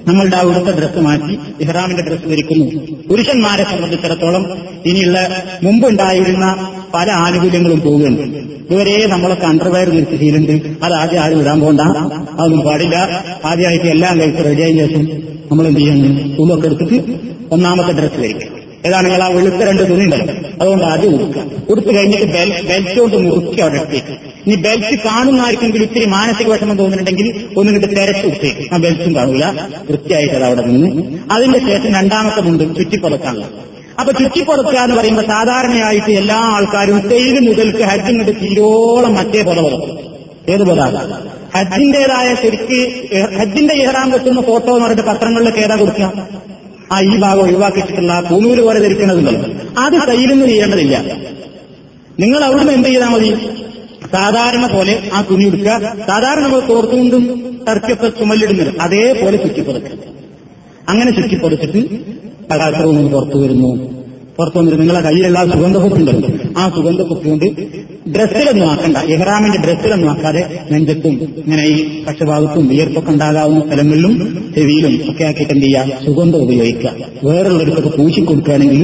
നമ്മളുടെ അവിടുത്തെ ഡ്രസ്സ് മാറ്റി ഇഹ്റാമിന്റെ ഡ്രസ്സ് ധരിക്കുന്നു. പുരുഷന്മാരെ സംബന്ധിച്ചിടത്തോളം ഇനിയുള്ള മുമ്പുണ്ടായിരുന്ന പല ആനുകൂല്യങ്ങളും പോവുകയാണ്. ഇതുവരെ നമ്മളൊക്കെ അണ്ടർവെയർ ധരിച്ച് ശീലുണ്ട്. അത് ആദ്യം ആരും ഇടാൻ പോകണ്ട, അതൊന്നും പാടില്ല. ആദ്യമായിട്ട് എല്ലാം കഴിച്ച് റെഡിയായതിനു ശേഷം നമ്മളെന്ത് ചെയ്യുന്നു, തുളൊക്കെ എടുത്തിട്ട് ഒന്നാമത്തെ ഡ്രസ്സ് ധരിക്കുക. ഏതാണെങ്കിൽ ആ വെളുത്ത രണ്ട് തുണി ഉണ്ടല്ലോ, അതുകൊണ്ട് ആദ്യം ഉടുക്കുക. ഉടുത്ത് കഴിഞ്ഞിട്ട് ബെൽറ്റ് കൊണ്ട് മുറുക്കി അവിടെ എടുത്തേക്ക്. ഇനി ബെൽറ്റ് കാണുന്നവർക്കെങ്കിലും ഇത്തിരി മാനസിക വിഷമം തോന്നുന്നുണ്ടെങ്കിൽ ഒന്നും കിട്ടി തിരച്ചു കൊടുത്തേക്ക്, ആ ബെൽറ്റും കാണില്ല, വൃത്തിയായിട്ട് അത് അവിടെ നിന്ന്. അതിന്റെ ശേഷം രണ്ടാമത്തെ മുണ്ട് ചുറ്റിപ്പുറത്താണ്. അപ്പൊ ചുറ്റിപ്പുറത്തുക എന്ന് പറയുമ്പോൾ സാധാരണയായിട്ട് എല്ലാ ആൾക്കാരും തേഴ് മുതൽക്ക് ഹജ്ജിങ്ങോട്ട് തീരോളം മറ്റേ പുറ പുറത്തും ഏത് പോലാണ് ഹജ്ജിന്റേതായ ശരിക്ക് ഹജ്ജിന്റെ ഇഹ്റാം വെക്കുന്ന ഫോട്ടോ എന്ന് പറഞ്ഞിട്ട് പത്രങ്ങളിലൊക്കെ ഏതാ കൊടുക്കുക, ആ ഈ ഭാഗം ഒഴിവാക്കിയിട്ടുള്ള തൂന്നൂര് പോലെ ധരിക്കണതുണ്ടല്ലോ, അത് കയ്യിലൊന്നും ചെയ്യേണ്ടതില്ല. നിങ്ങൾ അവിടുന്ന് എന്ത് ചെയ്താൽ മതി, സാധാരണ പോലെ ആ തുണി എടുക്കുക. സാധാരണ നമ്മൾ തോർത്തുകൊണ്ടും തർക്കത്തെ ചുമലിടുന്നത് അതേപോലെ ചുറ്റിപ്പതുക്കുക. അങ്ങനെ ചുറ്റിപ്പതുച്ചിട്ട് പടാക്രവും പുറത്തു വരുന്നു. പുറത്തു വന്നിട്ട് നിങ്ങളെ കയ്യിലുള്ള ആ സുഗന്ധപ്പൊക്കുണ്ടല്ലോ, ആ സുഗന്ധപ്പൊക്ക് കൊണ്ട് ഡ്രസ്സിലൊന്നും ആക്കണ്ട, എഹ്റാമിന്റെ ഡ്രസ്സിലൊന്നും ആക്കാതെ നെഞ്ചത്തും ഇങ്ങനെ ഈ പക്ഷഭാഗത്തും വിയർപ്പൊക്കെ ഉണ്ടാകാവുന്ന സ്ഥലങ്ങളിലും ചെവിയിലും ഒക്കെ ആക്കിയിട്ട് എന്ത് ചെയ്യുക, സുഗന്ധം ഉപയോഗിക്കുക. വേറെയുള്ളവർക്കൊക്കെ പൂശിക്കൊടുക്കുകയാണെങ്കിൽ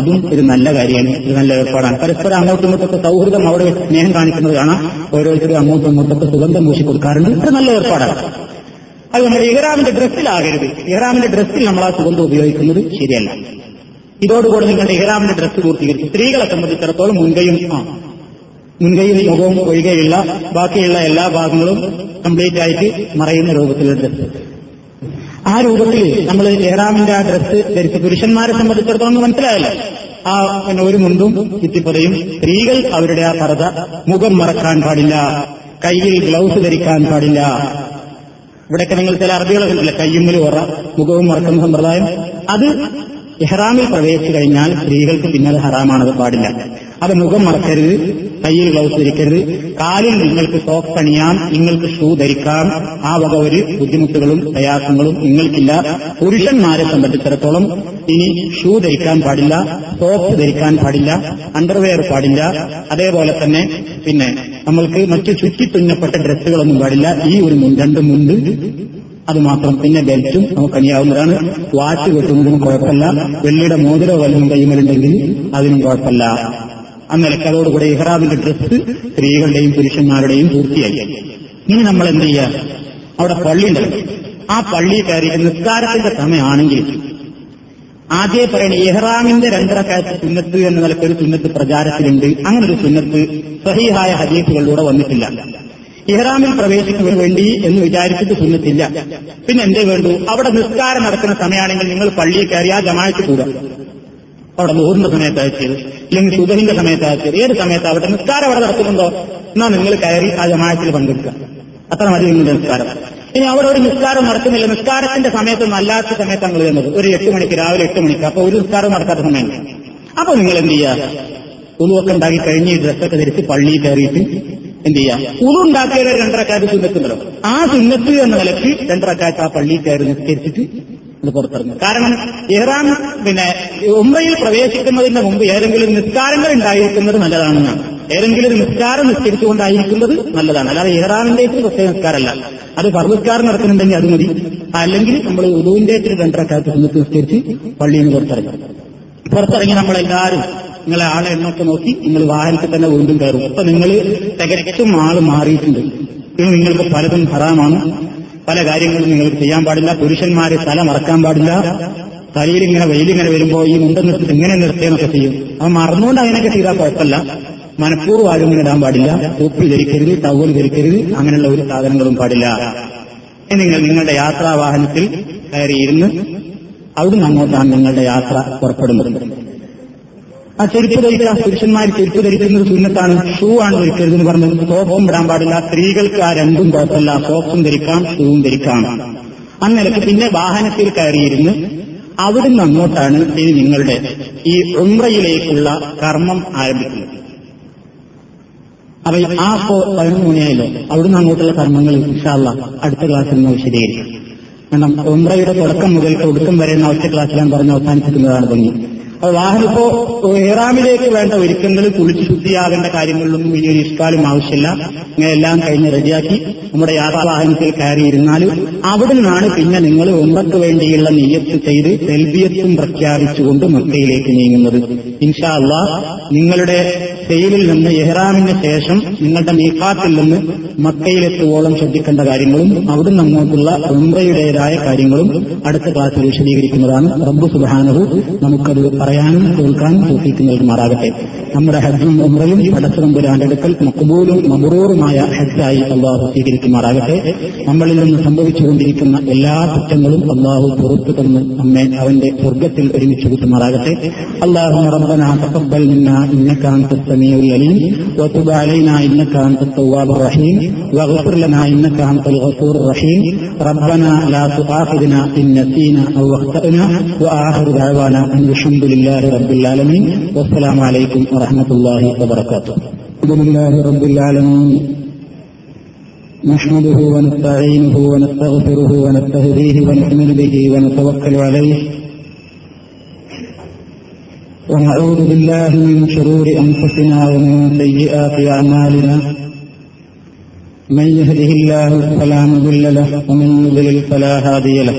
അതും ഒരു നല്ല കാര്യമാണ്, ഒരു നല്ല ഏർപ്പാടാണ്. പരസ്പരം അങ്ങോട്ടും ഇങ്ങോട്ടൊക്കെ സൗഹൃദം അവിടെ സ്നേഹം കാണിക്കുന്നത് കാണാം. ഓരോരുത്തരും അങ്ങോട്ടും ഇങ്ങോട്ടൊക്കെ സുഗന്ധം പൂശിക്കൊടുക്കാറുണ്ട്, ഒരു നല്ല ഏർപ്പാടാണ്. അതുകൊണ്ട് ഇഹ്റാമിന്റെ ഡ്രസ്സിലാകരുത്. ഇഹ്റാമിന്റെ ഡ്രസ്സിൽ നമ്മൾ ആ സുഗന്ധം ഉപയോഗിക്കുന്നത് ശരിയല്ല. ഇതോടുകൂടി നിങ്ങളുടെ ഇഹ്റാമിന്റെ ഡ്രസ്സ് പൂർത്തീകരിക്കും. സ്ത്രീകളെ സംബന്ധിച്ചിടത്തോളം മുൻകൈയും മുഖവും ഒഴികെയുള്ള ബാക്കിയുള്ള എല്ലാ ഭാഗങ്ങളും കംപ്ലീറ്റ് ആയിട്ട് മറയുന്ന രൂപത്തിലുള്ള ഡ്രസ്സ്, ആ രൂപത്തിൽ നമ്മൾ ഇഹ്റാമിന്റെ ആ ഡ്രസ്സ് ധരിച്ച പുരുഷന്മാരെ സംബന്ധിച്ചിടത്തോളം മനസ്സിലായല്ലോ, ആ ഒരു മുണ്ടും ചുറ്റിപ്പതയും. സ്ത്രീകൾ അവരുടെ ആ പർദ്ദ, മുഖം മറക്കാൻ പാടില്ല, കയ്യിൽ ഗ്ലൗസ് ധരിക്കാൻ പാടില്ല. ഇവിടെയൊക്കെ നിങ്ങൾ ചില അറബികളൊക്കെ ഉണ്ടല്ലോ കയ്യുമ്മിൽ ഉറ മുഖവും മറക്കുന്ന സമ്പ്രദായം. അത് ഇഹ്റാമിൽ പ്രവേശിച്ചു കഴിഞ്ഞാൽ സ്ത്രീകൾക്ക് പിന്നത് ഹറാമാണത് പാടില്ല. അത് മുഖം മറക്കരുത്, കയ്യിൽ ഗ്ലൗസ് ധരിക്കരുത്, കാലിൽ നിങ്ങൾക്ക് സോക്സ് അണിയാം, നിങ്ങൾക്ക് ഷൂ ധരിക്കാം. ആ വക ഒരു ബുദ്ധിമുട്ടുകളും പ്രയാസങ്ങളും നിങ്ങൾക്കില്ല. പുരുഷന്മാരെ സംബന്ധിച്ചിടത്തോളം ഇനി ഷൂ ധരിക്കാൻ പാടില്ല, സോക്സ് ധരിക്കാൻ പാടില്ല, അണ്ടർവെയർ പാടില്ല. അതേപോലെ തന്നെ പിന്നെ നമ്മൾക്ക് മറ്റു ചുറ്റിത്തുന്നപ്പെട്ട ഡ്രസ്സുകളൊന്നും പാടില്ല. ഈ ഒരു രണ്ട് മുണ്ട് അതുമാത്രം. പിന്നെ ബെൽറ്റും നമുക്ക് അണിയാവുന്നതാണ്. വാച്ച് കെട്ടുന്നതിനും കുഴപ്പമില്ല. വെള്ളിയുടെ മോതിരോ വല്ലതും കൈമലുണ്ടെങ്കിൽ അതിനും കുഴപ്പമില്ല. അന്നേരക്ക് അതോടുകൂടെ ഇഹ്റാമിന്റെ ഡ്രസ്സ് സ്ത്രീകളുടെയും പുരുഷന്മാരുടെയും പൂർത്തിയായി. ഇനി നമ്മൾ എന്ത് ചെയ്യുക, അവിടെ പള്ളിയുണ്ട്, ആ പള്ളി കയറി നിസ്കാരത്തിന്റെ സമയമാണെങ്കിൽ ആദ്യം പറയണ ഇഹ്റാമിന്റെ രണ്ടരക്കാലത്ത് സുന്നത്ത് എന്ന നിലക്കൊരു സുന്നത്ത് പ്രചാരത്തിലുണ്ട്. അങ്ങനൊരു സുന്നത്ത് സഹീഹായ ഹദീസുകളിലൂടെ വന്നിട്ടില്ല. ഇഹ്റാമിൽ പ്രവേശിക്കുന്നതിന് വേണ്ടി എന്ന് വിചാരിച്ചിട്ട് സുന്നത്തില്ല. പിന്നെ എന്തേ വേണ്ടു, അവിടെ നിസ്കാരം നടക്കുന്ന സമയമാണെങ്കിൽ നിങ്ങൾ പള്ളിയിൽ കയറി ആ ജമാഅത്ത് കൂടുക. അവിടെ നൂറിന്റെ സമയത്ത് അയച്ചത്, ഇല്ലെങ്കിൽ സുബഹിന്റെ സമയത്ത് അയച്ചത്, ഏത് സമയത്താവട്ടെ നിസ്കാരം അവിടെ നടക്കുന്നുണ്ടോ എന്നാ നിങ്ങൾ കയറി ആ ജമാഅത്തിൽ പങ്കെടുക്കുക. അത്ര മതി നിങ്ങളുടെ നിസ്കാരം. ഇനി അവിടെ ഒരു നിസ്കാരം നടക്കുന്നില്ല, നിസ്കാരത്തിന്റെ സമയത്തൊന്നും അല്ലാത്ത സമയത്താണ് നിങ്ങൾ ചെന്നത്, ഒരു 8 മണിക്ക്, രാവിലെ 8 മണിക്ക്, അപ്പൊ ഒരു നിസ്കാരം നടക്കാത്ത സമയമാണ്. അപ്പൊ നിങ്ങൾ എന്ത് ചെയ്യുക, ഉളുവൊക്കെ ഉണ്ടാക്കി കഴിഞ്ഞ് ഡ്രസ്സൊക്കെ ധരിച്ച് പള്ളിയിൽ കയറിയിട്ട് എന്ത് ചെയ്യുക, ഉളുണ്ടാക്കിയ 2 റക്അത്ത് സുന്നത്തുണ്ടല്ലോ, ആ സുന്നത്ത് എന്ന നിലയ്ക്ക് 2 റക്അത്ത് ആ പള്ളിയിൽ കയറി നിസ്കരിച്ചിട്ട് അത് പുറത്തിറങ്ങും. കാരണം ഇഹ്റാം പിന്നെ ഉംറയിൽ പ്രവേശിക്കുന്നതിന് മുമ്പ് ഏതെങ്കിലും നിസ്കാരങ്ങൾ ഉണ്ടായിരിക്കുന്നത് നല്ലതാണെന്നാണ്. ഏതെങ്കിലും നിസ്കാരം നിസ്കരിച്ചുകൊണ്ടായിരിക്കുന്നത് നല്ലതാണ്. അല്ലാതെ ഇഹ്റാമിന്റെ പ്രത്യേക നിസ്കാരമല്ല. അത് ഫർദുസ്കാരം നടക്കുന്നുണ്ടെങ്കിൽ അത് മതി. അല്ലെങ്കിൽ നമ്മൾ ഉളുവിന്റെ 2 റക്അത്ത് സുന്നത്ത് നിസ്കരിച്ച് പള്ളിയിൽ നിന്ന് പുറത്തിറങ്ങും. പുറത്തിറങ്ങി നമ്മളെല്ലാവരും നിങ്ങളെ ആളെ എണ്ണൊക്കെ നോക്കി നിങ്ങൾ വാഹനത്തിൽ തന്നെ വീണ്ടും കയറും. അപ്പൊ നിങ്ങൾ തികച്ചും ആള് മാറിയിട്ടുണ്ട്. ഇത് നിങ്ങൾക്ക് പലതും ഹറാമാണ്. പല കാര്യങ്ങളും നിങ്ങൾക്ക് ചെയ്യാൻ പാടില്ല. പുരുഷന്മാരെ തല മറക്കാൻ പാടില്ല. തലയിലിങ്ങനെ വെയിലിങ്ങനെ വരുമ്പോൾ ഈ മുണ്ടെന്നിട്ട് ഇങ്ങനെ നിർത്തുകയെന്നൊക്കെ ചെയ്യും. അവൻ മറന്നുകൊണ്ട് അതിനൊക്കെ ചെയ്താൽ കുഴപ്പമില്ല. മനഃപൂർവ്വം ആരും ഇങ്ങനെ ഇടാൻ പാടില്ല. തൊപ്പി ധരിക്കരുത്, ടവൽ ധരിക്കരുത്, അങ്ങനെയുള്ള ഒരു സാധനങ്ങളും പാടില്ല. നിങ്ങൾ നിങ്ങളുടെ യാത്രാ വാഹനത്തിൽ കയറിയിരുന്ന് അവിടുന്ന് അങ്ങോട്ടാണ് നിങ്ങളുടെ യാത്ര പുറപ്പെടുന്നത്. ആ ചെരുപ്പ് ധരിക്കുക. പുരുഷന്മാർ ചെരുപ്പ് ധരിക്കുന്നത് സുന്നത്താണ്. ഷൂ ആണ് ധരിക്കരുതെന്ന് പറഞ്ഞത്. സോപ്പും ഇടാൻ പാടില്ല. സ്ത്രീകൾക്ക് ആ രണ്ടും കുഴപ്പമില്ല. സോപ്പും ധരിക്കാം, ഷൂവും ധരിക്കാം. അന്നേരത്ത് പിന്നെ വാഹനത്തിൽ കയറിയിരുന്ന് അവിടുന്ന് അങ്ങോട്ടാണ് ഇനി നിങ്ങളുടെ ഈ ഉംറയിലേക്കുള്ള കർമ്മം ആരംഭിക്കുന്നത്. അപ്പൊ ആ 11 മണിയായല്ലോ, അവിടുന്ന് അങ്ങോട്ടുള്ള കർമ്മങ്ങൾ ഇൻഷാ അല്ലാഹ് അടുത്ത ക്ലാസ്സിൽ നിന്ന് വിശദീകരിക്കും. കാരണം ഉംറയുടെ തുടക്കം മുതൽ ഒടുക്കം വരെ എന്ന ഒറ്റ ക്ലാസ്സിലാൻ പറഞ്ഞ് അവസാനിപ്പിക്കുന്നതാണ് ഭംഗി. അപ്പൊ വാഹനിപ്പോ ഇഹ്റാമിലേക്ക് വേണ്ട ഒരുക്കങ്ങൾ, കുളിച്ചു ശുദ്ധിയാകേണ്ട കാര്യങ്ങളിലൊന്നും ഇനി ഒരു ഇഷ്കാലും ആവശ്യമില്ല. ഇങ്ങനെ എല്ലാം കഴിഞ്ഞ് റെഡിയാക്കി നമ്മുടെ യാത്രാവാഹനത്തിൽ കയറിയിരുന്നാൽ അവിടെ നിന്നാണ് പിന്നെ നിങ്ങൾ ഉംറയ്ക്ക് വേണ്ടിയുള്ള നിയ്യത്ത് ചെയ്ത് തൽബിയത്തും പ്രഖ്യാപിച്ചുകൊണ്ട് മക്കയിലേക്ക് നീങ്ങുന്നത്. ഇൻഷാ അല്ലാഹ് നിങ്ങളുടെ സെയിലിൽ നിന്ന് ഇഹ്റാമിന് ശേഷം നിങ്ങളുടെ മീഖാത്തിൽ നിന്ന് മക്കയിലെത്തുവോളം ശ്രദ്ധിക്കേണ്ട കാര്യങ്ങളും അവിടുന്ന് അങ്ങോട്ടുള്ള ഉംറയുടേതായ കാര്യങ്ങളും അടുത്ത ക്ലാസ്സിൽ വിശദീകരിക്കുന്നതാണ്. റബ്ബ് സുബ്ഹാനഹു നമുക്കത് പറയാനും കേൾക്കാനും തോഫീക്ക് നൽകുമാറാകട്ടെ. നമ്മുടെ ഹജ്ജും ഉംറയും പടച്ചതമ്പുരാന്റെ അടുക്കൽ മഖ്ബൂലും മബ്റൂറുമായ ഹജ്ജായി അല്ലാഹു സ്വീകരിക്കുമാറാകട്ടെ. നമ്മളിൽ നിന്ന് സംഭവിച്ചുകൊണ്ടിരിക്കുന്ന എല്ലാ കുറ്റങ്ങളും അല്ലാഹു പുറത്തു തന്ന് നമ്മെ അവന്റെ സ്വർഗ്ഗത്തിൽ ഒരുമിച്ച് കൂട്ടുമാറാകട്ടെ. അല്ലാഹുമ്മ റബ്ബനാ തഖബ്ബൽ മിന്നാ ഇന്നക അൻത സമീഉൽ അലീം വതുബ് അലൈനാ ഇന്നക അൻത തവ്വാബുർ റഹീം വഗ്ഫിർ ലനാ ഇന്നക അൻതൽ ഗഫൂറുർ റഹീം റബ്ബനാ ലാ തുആഖിദ്നാ ഇൻ നസീനാ ഔ അഖ്തഅനാ വആഖിറു ദഅവാനാ അൻ الحمد لله رب العالمين والسلام عليكم ورحمة الله وبركاته. الحمد لله رب العالمين نحمده ونستعينه ونستغفره ونستهديه ونؤمن به ونتوكل عليه ونعوذ بالله من شرور أنفسنا ومن سيئات أعمالنا من يهده الله فلا مضل له ومن يضلل فلا هادي له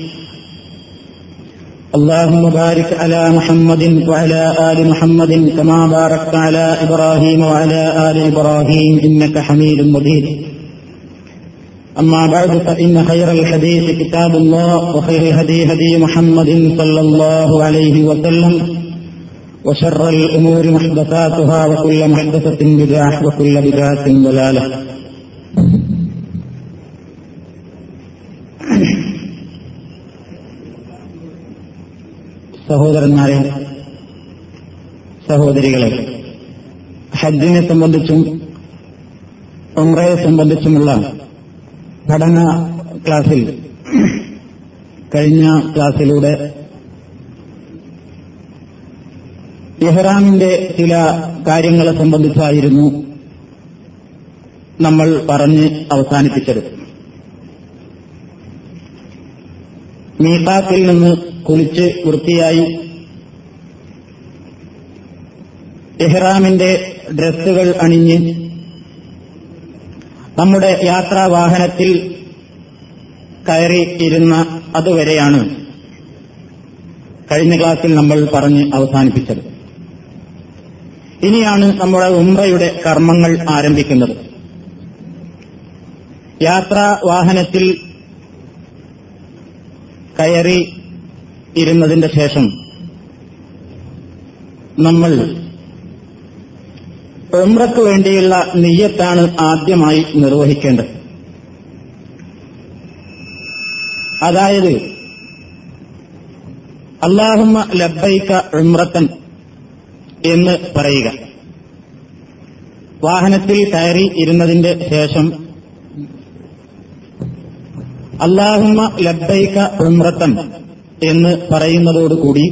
اللهم بارك على محمد وعلى آل محمد كما باركت على إبراهيم وعلى آل إبراهيم إنك حميد مجيد أما بعد فإن خير الحديث كتاب الله وخير الهدي هدي محمد صلى الله عليه وسلم وشر الأمور محدثاتها وكل محدثة بدعة وكل بدعة ضلالة സഹോദരന്മാരെ, സഹോദരികളെ, ഹജ്ജിനെ സംബന്ധിച്ചും ഉംറയെ സംബന്ധിച്ചുമുള്ള പഠന ക്ലാസിൽ കഴിഞ്ഞ ക്ലാസിലൂടെ ഇഹ്റാമിന്റെ ചില കാര്യങ്ങളെ സംബന്ധിച്ചായിരുന്നു നമ്മൾ പറഞ്ഞ് അവസാനിപ്പിച്ചത്. മീഖാത്തിൽ നിന്ന് കുളിച്ച് വൃത്തിയായി ഇഹ്റാമിന്റെ ഡ്രസ്സുകൾ അണിഞ്ഞ് നമ്മുടെ യാത്രാവാഹനത്തിൽ കയറിയിരുന്ന അതുവരെയാണ് കഴിഞ്ഞ ക്ലാസിൽ നമ്മൾ പറഞ്ഞ് അവസാനിപ്പിച്ചത്. ഇനിയാണ് നമ്മുടെ ഉംറയുടെ കർമ്മങ്ങൾ ആരംഭിക്കുന്നത്. യാത്രാവാഹനത്തിൽ കയറി ഇരുന്നതിന്റെ ശേഷം നമ്മൾ ഉംറയ്ക്ക് വേണ്ടിയുള്ള നിയ്യത്താണ് ആദ്യമായി നിർവഹിക്കേണ്ടത്. അതായത് അല്ലാഹുമ്മ ലബ്ബൈക ഉംറത്തൻ എന്ന് പറയുക. വാഹനത്തിൽ കയറി ഇരുന്നതിന്റെ ശേഷം അല്ലാഹുമ്മ ലബ്ബൈക ഉംറത്തൻ എന്ന് പറയുന്നതോടുകൂടി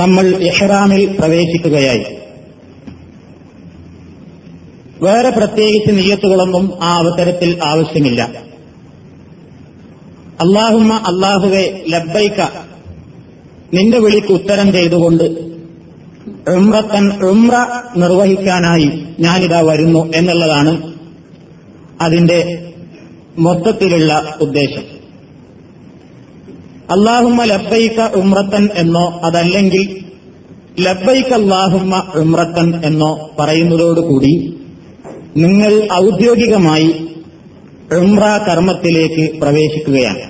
നമ്മൾ ഇഹ്റാമിൽ പ്രവേശിക്കുകയായി. വേറെ പ്രത്യേകിച്ച് നിയ്യത്തുകളൊന്നും ആ അവസരത്തിൽ ആവശ്യമില്ല. അല്ലാഹുമ്മ അല്ലാഹുവേ ലബ്ബൈക നിന്റെ വിളിക്ക് ഉത്തരം ചെയ്തുകൊണ്ട് ഉംറത്തൻ ഉംറ നിർവഹിക്കാനായി ഞാനിതാ വരുന്നു എന്നുള്ളതാണ് അതിന്റെ മൊത്തത്തിലുള്ള ഉദ്ദേശം. അല്ലാഹുമ്മ ലബ്ബൈക ഉംറത്തൻ എന്നോ അതല്ലെങ്കിൽ ലബ്ബൈക അല്ലാഹുമ്മ ഉംറത്തൻ എന്നോ പറയുന്നതോടുകൂടി നിങ്ങൾ ഔദ്യോഗികമായി ഉംറ കർമ്മത്തിലേക്ക് പ്രവേശിക്കുകയാണ്.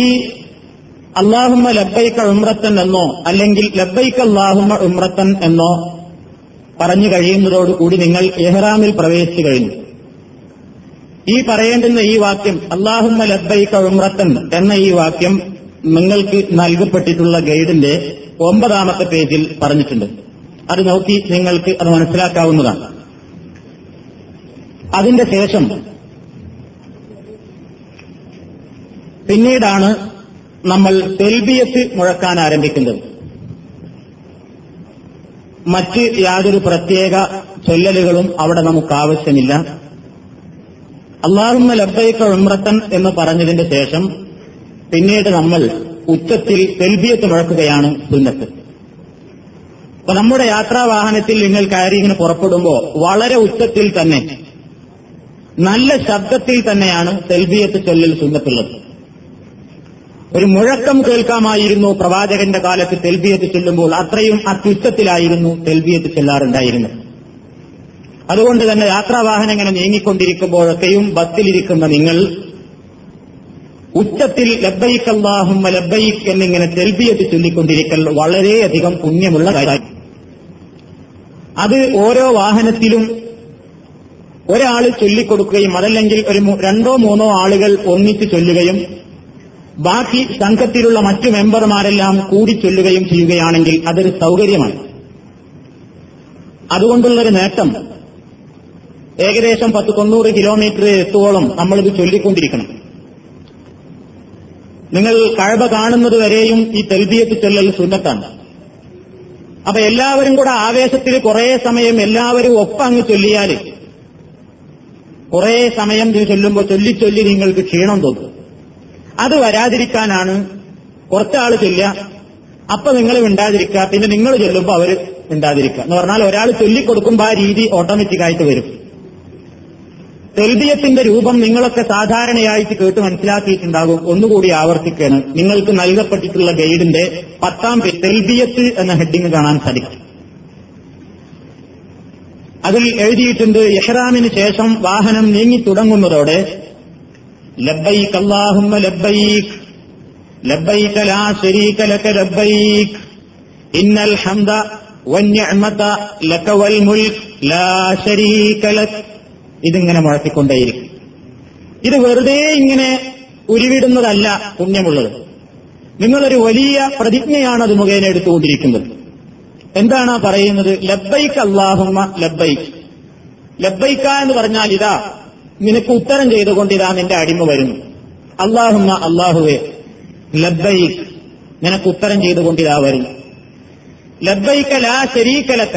ഈ അല്ലാഹുമ്മ ലബ്ബൈക ഉംറത്തൻ എന്നോ അല്ലെങ്കിൽ ലബ്ബൈക അല്ലാഹുമ്മ ഉംറത്തൻ എന്നോ പറഞ്ഞു കഴിയുന്നതോടുകൂടി നിങ്ങൾ ഇഹ്റാമിൽ പ്രവേശിച്ചു കഴിഞ്ഞു. ഈ പറയേണ്ടുന്ന ഈ വാക്യം അല്ലാഹുമ്മ ലബ്ബൈക ഉംറത്തൻ എന്ന ഈ വാക്യം നിങ്ങൾക്ക് നൽകപ്പെട്ടിട്ടുള്ള ഗൈഡിന്റെ 9ാമത്തെ പേജിൽ പറഞ്ഞിട്ടുണ്ട്. അത് നോക്കി നിങ്ങൾക്ക് അത് മനസ്സിലാക്കാവുന്നതാണ്. അതിന്റെ ശേഷം പിന്നീടാണ് നമ്മൾ തെൽബിയത്ത് മുഴക്കാൻ ആരംഭിക്കുന്നത്. മറ്റ് യാതൊരു പ്രത്യേക ചൊല്ലലുകളും അവിടെ നമുക്ക് ആവശ്യമില്ല. അല്ലാഹുമ്മ ലബ്ബൈക ഉംറത്തൻ എന്ന് പറഞ്ഞതിന്റെ ശേഷം പിന്നീട് നമ്മൾ ഉച്ചത്തിൽ തെൽബിയത്ത് മുഴക്കുകയാണ് സുന്നത്ത്. അപ്പൊ നമ്മുടെ യാത്രാവാഹനത്തിൽ നിങ്ങൾ കയറി ഇങ്ങനെ പുറപ്പെടുമ്പോൾ വളരെ ഉച്ചത്തിൽ തന്നെ നല്ല ശബ്ദത്തിൽ തന്നെയാണ് തെൽബിയത്ത് ചൊല്ലൽ സുന്നത്തുള്ളത്. ഒരു മുഴക്കം കേൾക്കാമായിരുന്നു പ്രവാചകന്റെ കാലത്ത് തെൽബിയത്ത് ചൊല്ലുമ്പോൾ. അത്രയും അത്യുച്ചത്തിലായിരുന്നു തെൽബിയത്ത് ചൊല്ലാറുണ്ടായിരുന്നത്. അതുകൊണ്ട് തന്നെ യാത്രാവാഹനം ഇങ്ങനെ നീങ്ങിക്കൊണ്ടിരിക്കുമ്പോഴൊക്കെയും ബസ്സിലിരിക്കുന്ന നിങ്ങൾ ഉച്ചത്തിൽ ലബ്ബൈക അല്ലാഹുമ്മ ലബ്ബൈക് എന്നിങ്ങനെ തെൽബിയത്ത് ചൊല്ലിക്കൊണ്ടിരിക്കൽ വളരെയധികം പുണ്യമുള്ള കാര്യമാണ്. അത് ഓരോ വാഹനത്തിലും ഒരാൾ ചൊല്ലിക്കൊടുക്കുകയും അതല്ലെങ്കിൽ ഒരു രണ്ടോ മൂന്നോ ആളുകൾ ഒന്നിച്ച് ചൊല്ലുകയും ബാക്കി സംഘത്തിലുള്ള മറ്റു മെമ്പർമാരെല്ലാം കൂടി ചൊല്ലുകയും ചെയ്യുകയാണെങ്കിൽ അതൊരു സൗകര്യമാണ്. അതുകൊണ്ടുള്ളൊരു നേട്ടം ഏകദേശം 190 കിലോമീറ്റർ എത്തോളം നമ്മളിത് ചൊല്ലിക്കൊണ്ടിരിക്കണം. നിങ്ങൾ കഅബ കാണുന്നത് വരെയും ഈ തൽബിയത്ത് ചൊല്ലൽ സുന്നത്താണ്. അപ്പൊ എല്ലാവരും കൂടെ ആവേശത്തിൽ കുറേ സമയം എല്ലാവരും ഒപ്പങ്ങ് ചൊല്ലിയാൽ കുറേ സമയം ചൊല്ലുമ്പോൾ ചൊല്ലി നിങ്ങൾക്ക് ക്ഷീണം തോന്നും. അത് വരാതിരിക്കാനാണ് കുറച്ചാൾ ചൊല്ലുക, അപ്പൊ നിങ്ങൾ മിണ്ടാതിരിക്കുക, പിന്നെ നിങ്ങൾ ചൊല്ലുമ്പോൾ അവർ മിണ്ടാതിരിക്കുക എന്ന് പറഞ്ഞാൽ ഒരാൾ ചൊല്ലിക്കൊടുക്കുമ്പോൾ ആ രീതി ഓട്ടോമാറ്റിക്കായിട്ട് വരും. തൽബിയത്തിന്റെ രൂപം നിങ്ങളൊക്കെ സാധാരണയായിട്ട് കേട്ട് മനസ്സിലാക്കിയിട്ടുണ്ടാകും. ഒന്നുകൂടി ആവർത്തിക്കുകയാണ്, നിങ്ങൾക്ക് നൽകപ്പെട്ടിട്ടുള്ള ഗൈഡിന്റെ 10ാം പേജ് തൽബിയത്ത് എന്ന ഹെഡിങ് കാണാൻ സാധിക്കും. അതിൽ എഴുതിയിട്ടുണ്ട്, ഇഹ്റാമിന് ശേഷം വാഹനം നീങ്ങി തുടങ്ങുന്നതോടെ ലബ്ബൈക അല്ലാഹുമ്മ ലബ്ബൈക ലബ്ബൈക ലാ ശരീക ലക ലബ്ബൈക ഇന്നൽ ഹംദ വന്നിഅ്മത ലക വൽ മുൽക് ലാ ശരീക ലക. ഇതിങ്ങനെ മുഴക്കിക്കൊണ്ടേയിരിക്കും. ഇത് വെറുതെ ഇങ്ങനെ ഉരുവിടുന്നതല്ല പുണ്യമുള്ളത്. നിങ്ങളൊരു വലിയ പ്രതിജ്ഞയാണ് അത് മുഖേന എടുത്തുകൊണ്ടിരിക്കുന്നത്. എന്താണ് പറയുന്നത്? ലബ്ബൈക്ക് അല്ലാഹുമ്മ ലബ്ബൈക്ക്. ലബ്ബൈക്ക എന്ന് പറഞ്ഞാൽ ഇതാ നിനക്ക് ഉത്തരം ചെയ്തുകൊണ്ട് ഇതാ നിന്റെ അടിമ വരുന്നു. അല്ലാഹുമ്മ അല്ലാഹുവേ, ലബ്ബൈക്ക് നിനക്ക് ഉത്തരം ചെയ്തുകൊണ്ട് ഇതാ വരുന്നു. ലബ്ബൈക്ക ലാ ശരീക ലക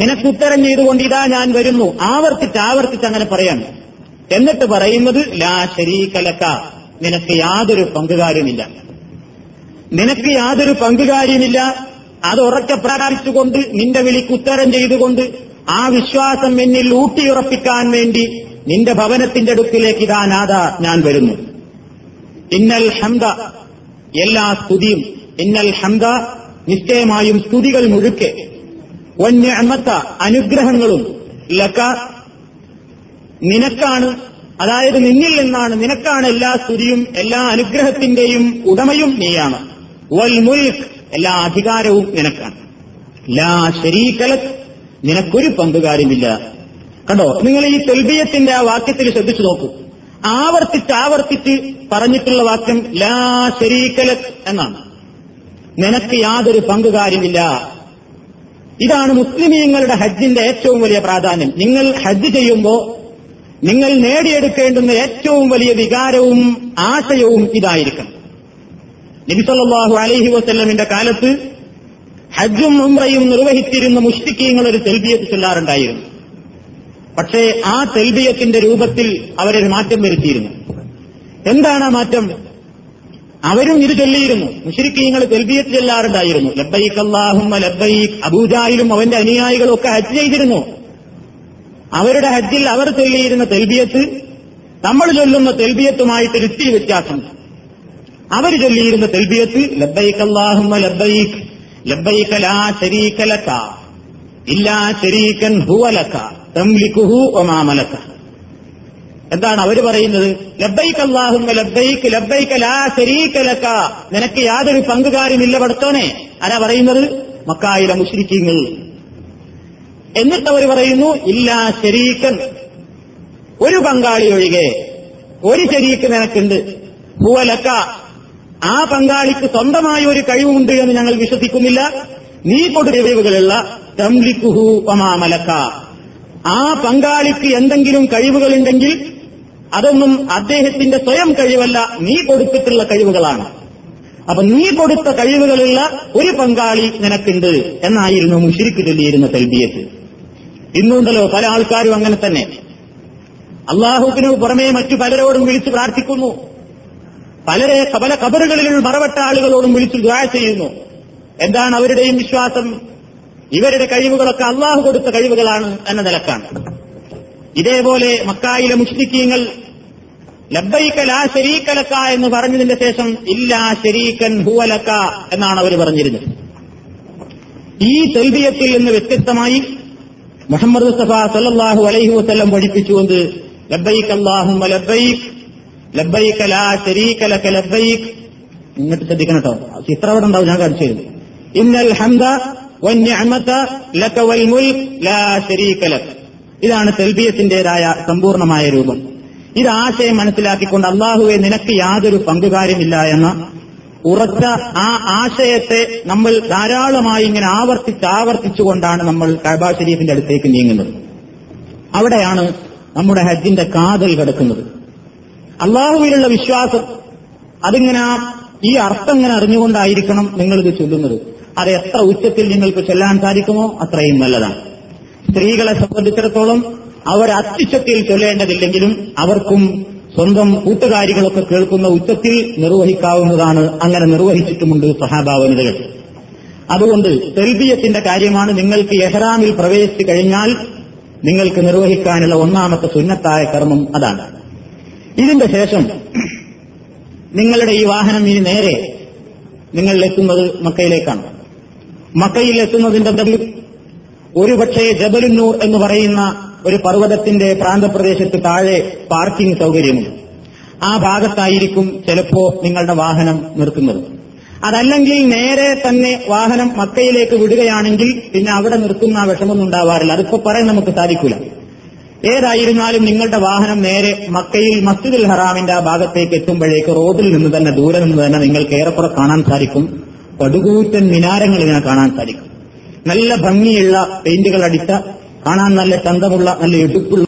നിനക്കുത്തരം ചെയ്തുകൊണ്ട് ഇതാ ഞാൻ വരുന്നു. ആവർത്തിച്ച് അങ്ങനെ പറയാം. എന്നിട്ട് പറയുന്നത് ലാ ശരീക ലക നിനക്ക് യാതൊരു പങ്കുകാര്യമില്ല, നിനക്ക് യാതൊരു പങ്കുകാര്യമില്ല. അത് ഉറക്കെ പ്രകടിപ്പിച്ചുകൊണ്ട് നിന്റെ വിളിക്കുത്തരം ചെയ്തുകൊണ്ട് ആ വിശ്വാസം എന്നിൽ ഊട്ടിയുറപ്പിക്കാൻ വേണ്ടി നിന്റെ ഭവനത്തിന്റെ അടുക്കിലേക്ക് ഇതാ നാഥ ഞാൻ വരുന്നു. ഇന്നൽ ഹംദ എല്ലാ സ്തുതിയും, ഇന്നൽ ഹംദ നിശ്ചയമായും സ്തുതികൾ മുഴുക്കെ, വന്നിഅ്മത അനുഗ്രഹങ്ങളും, ലക നിനക്കാണ്, അതായത് നിന്നിൽ നിന്നാണ്, നിനക്കാണ് എല്ലാ സ്തുതിയും എല്ലാ അനുഗ്രഹത്തിന്റെയും ഉടമയും നീയാണ്, വൽ മുൽക് എല്ലാ അധികാരവും നിനക്കാണ്, ലാ ശരീക ലക് നിനക്കൊരു പങ്കുകാര്യമില്ല. കണ്ടോ, നിങ്ങൾ ഈ തൽബിയത്തിന്റെ ആ വാക്യത്തിൽ ശ്രദ്ധിച്ചു നോക്കൂ. ആവർത്തിച്ച് പറഞ്ഞിട്ടുള്ള വാക്യം ലാ ശരീക ലക് എന്നാണ്, നിനക്ക് യാതൊരു പങ്കുകാര്യമില്ല. ഇതാണ് മുസ്ലിമീങ്ങളുടെ ഹജ്ജിന്റെ ഏറ്റവും വലിയ പ്രാധാന്യം. നിങ്ങൾ ഹജ്ജ് ചെയ്യുമ്പോൾ നിങ്ങൾ നേടിയെടുക്കേണ്ടുന്ന ഏറ്റവും വലിയ വികാരവും ആശയവും ഇതായിരിക്കണം. നബി സല്ലല്ലാഹു അലൈഹി വസല്ലമിന്റെ കാലത്ത് ഹജ്ജും ഉംറയും നിർവഹിച്ചിരുന്ന മുശ്രിക്കീങ്ങൾ ഒരു തൽബിയത്ത് ചൊല്ലാറുണ്ടായിരുന്നു. പക്ഷേ ആ തൽബിയത്തിന്റെ രൂപത്തിൽ അവരൊരു മാറ്റം വരുത്തിയിരുന്നു. എന്താണ് ആ മാറ്റം? അവരും ഇത് ചൊല്ലിയിരുന്നു. മുശ്രിക്കീങ്ങൾ തൽബിയത്ത് ചൊല്ലാറുണ്ടായിരുന്നു, ലബ്ബൈക അല്ലാഹുമ്മ ലബ്ബൈക. അബൂജാഹിലും അവന്റെ അനുയായികളും ഒക്കെ ഹജ്ജ് ചെയ്തിരുന്നു. അവരുടെ ഹജ്ജിൽ അവർ ചൊല്ലിയിരുന്ന തൽബിയത്ത് നമ്മൾ ചൊല്ലുന്ന തൽബിയത്തുമായിട്ട് ഇത്തിരി വ്യത്യാസം. അവർ ചൊല്ലിയിരുന്ന തൽബിയത്ത് ലബ്ബൈക അല്ലാഹുമ്മ ലബ്ബൈക ലബ്ബൈക ലാ ശരീക ലക ഇല്ലാ ശരീകൻ ഹുവ ലക തംലികുഹു വമാ മലക. എന്താണ് അവർ പറയുന്നത്? ലബ്ബൈക അല്ലാഹുമ്മ ലബ്ബൈക ലബ്ബൈക ലാ ശരീക ലക നിനക്ക് യാതൊരു പങ്കുകാര്യമില്ല പടത്തോനെ. ആരാ പറയുന്നത്? മക്കായിലെ മുശ്രിക്കീങ്ങൾ. എന്നിട്ട് അവർ പറയുന്നു ഇല്ലാ ശരീകൻ, ഒരു പങ്കാളി ഒഴികെ, ഒരു ശരീക്ക് നിനക്കുണ്ട്, ഹുവ ലക ആ പങ്കാളിക്ക് സ്വന്തമായ ഒരു കഴിവുണ്ട് എന്ന് ഞങ്ങൾ വിശ്വസിക്കുന്നില്ല, നീ കൊടുഴിവുകളുള്ള തംലികുഹു വമാ മലക ആ പങ്കാളിക്ക് എന്തെങ്കിലും കഴിവുകളുണ്ടെങ്കിൽ അതൊന്നും അദ്ദേഹത്തിന്റെ സ്വയം കഴിവല്ല, നീ കൊടുത്തിട്ടുള്ള കഴിവുകളാണ്. അപ്പൊ നീ കൊടുത്ത കഴിവുകളുള്ള ഒരു പങ്കാളി നിനക്കുണ്ട് എന്നായിരുന്നു മുശ്രിക്ക് ചൊല്ലിയിരുന്ന തൽബിയത്ത്. ഇന്നുണ്ടല്ലോ പല ആൾക്കാരും അങ്ങനെ തന്നെ അള്ളാഹുവിനു പുറമേ മറ്റു പലരോടും വിളിച്ചു പ്രാർത്ഥിക്കുന്നു, പല ഖബറുകളിലുള്ള മറവട്ട ആളുകളോടും വിളിച്ചു ദുആ ചെയ്യുന്നു. എന്താണ് അവരുടെയും വിശ്വാസം? ഇവരുടെ കഴിവുകളൊക്കെ അള്ളാഹു കൊടുത്ത കഴിവുകളാണ് എന്ന നിലക്കാണ്. ഇതേപോലെ മക്കായിലെ മുശ്രിക്കീങ്ങൾ ലബ്ബൈക ലാ ശരീക ലക എന്ന് പറഞ്ഞതിന്റെ ശേഷം ഇല്ലാ ശരീകൻ ഹുവ ലക എന്നാണ് അവർ പറഞ്ഞിരുന്നത്. ഈ തൽബിയത്തിൽ നിന്ന് വ്യത്യസ്തമായി മുഹമ്മദ് മുസ്തഫ സല്ലല്ലാഹു അലൈഹി വസല്ലം പഠിപ്പിച്ചുകൊണ്ട് ലബ്ബൈക അല്ലാഹുമ്മ ലബ്ബൈക ലബ്ബൈക ലാ ശരീക ലക ലബ്ബൈക. ഇങ്ങോട്ട് ശ്രദ്ധിക്കണം കേട്ടോ, ചിത്രവിടെ ഉണ്ടാവും, ഞാൻ കാണിച്ചു തരുന്നു. ഇന്നൽ ഹംദ ഇതാണ് തൽബിയത്തിന്റേതായ സമ്പൂർണമായ രൂപം. ഇത് ആശയം മനസ്സിലാക്കിക്കൊണ്ട് അള്ളാഹുവെ നിനക്ക് യാതൊരു പങ്കുകാര്യമില്ല എന്ന ഉറച്ച ആ ആശയത്തെ നമ്മൾ ധാരാളമായി ഇങ്ങനെ ആവർത്തിച്ചുകൊണ്ടാണ് നമ്മൾ കഅബ ശരീഫിന്റെ അടുത്തേക്ക് നീങ്ങുന്നത്. അവിടെയാണ് നമ്മുടെ ഹജ്ജിന്റെ കാതൽ കിടക്കുന്നത്. അള്ളാഹുവിലുള്ള വിശ്വാസം അതിങ്ങനെ ഈ അർത്ഥം ഇങ്ങനെ അറിഞ്ഞുകൊണ്ടായിരിക്കണം നിങ്ങളിത് ചൊല്ലുന്നത്. അത് എത്ര ഉച്ചത്തിൽ നിങ്ങൾക്ക് ചൊല്ലാൻ സാധിക്കുമോ അത്രയും നല്ലതാണ്. സ്ത്രീകളെ സംബന്ധിച്ചിടത്തോളം അവർ അത്യുച്ചത്തിൽ ചൊല്ലേണ്ടതില്ലെങ്കിലും അവർക്കും സ്വന്തം കൂട്ടുകാരികളൊക്കെ കേൾക്കുന്ന ഉച്ചത്തിൽ നിർവഹിക്കാവുന്നതാണ്. അങ്ങനെ നിർവഹിച്ചിട്ടുമുണ്ട് സഹാബാവനിതകൾ. അതുകൊണ്ട് തൽബിയത്തിന്റെ കാര്യമാണ് നിങ്ങൾക്ക് എഹ്റാമിൽ പ്രവേശിച്ചു കഴിഞ്ഞാൽ നിങ്ങൾക്ക് നിർവഹിക്കാനുള്ള ഒന്നാമത്തെ സുന്നത്തായ കർമ്മം അതാണ്. ഇതിന്റെ ശേഷം നിങ്ങളുടെ ഈ വാഹനം ഇനി നേരെ നിങ്ങളിലെത്തുന്നത് മക്കയിലേക്കാണ്. മക്കയിലെത്തുന്നതിന്റെ മുമ്പിൽ ഒരുപക്ഷെ ജബലുന്നൂർ എന്ന് പറയുന്ന ഒരു പർവ്വതത്തിന്റെ പ്രാന്തപ്രദേശത്ത് താഴെ പാർക്കിംഗ് സൗകര്യമുണ്ട്. ആ ഭാഗത്തായിരിക്കും ചിലപ്പോ നിങ്ങളുടെ വാഹനം നിർത്തുന്നത്. അതല്ലെങ്കിൽ നേരെ തന്നെ വാഹനം മക്കയിലേക്ക് വിടുകയാണെങ്കിൽ പിന്നെ അവിടെ നിർത്തുന്ന വിഷമൊന്നും ഉണ്ടാവാറില്ല. അതിപ്പോ പറയാൻ നമുക്ക് സാധിക്കില്ല. ഏതായിരുന്നാലും നിങ്ങളുടെ വാഹനം നേരെ മക്കയിൽ മസ്ജിദുൽ ഹറാമിന്റെ ആ ഭാഗത്തേക്ക് എത്തുമ്പോഴേക്ക് റോഡിൽ നിന്ന് തന്നെ ദൂരെ നിന്ന് തന്നെ നിങ്ങൾക്ക് ഏറെക്കുറെ കാണാൻ സാധിക്കും പടുകൂറ്റൻ മിനാരങ്ങൾ ഇങ്ങനെ കാണാൻ സാധിക്കും. നല്ല ഭംഗിയുള്ള പെയിന്റുകൾ അടിച്ച, കാണാൻ നല്ല ചന്തമുള്ള, നല്ല എടുപ്പുള്ള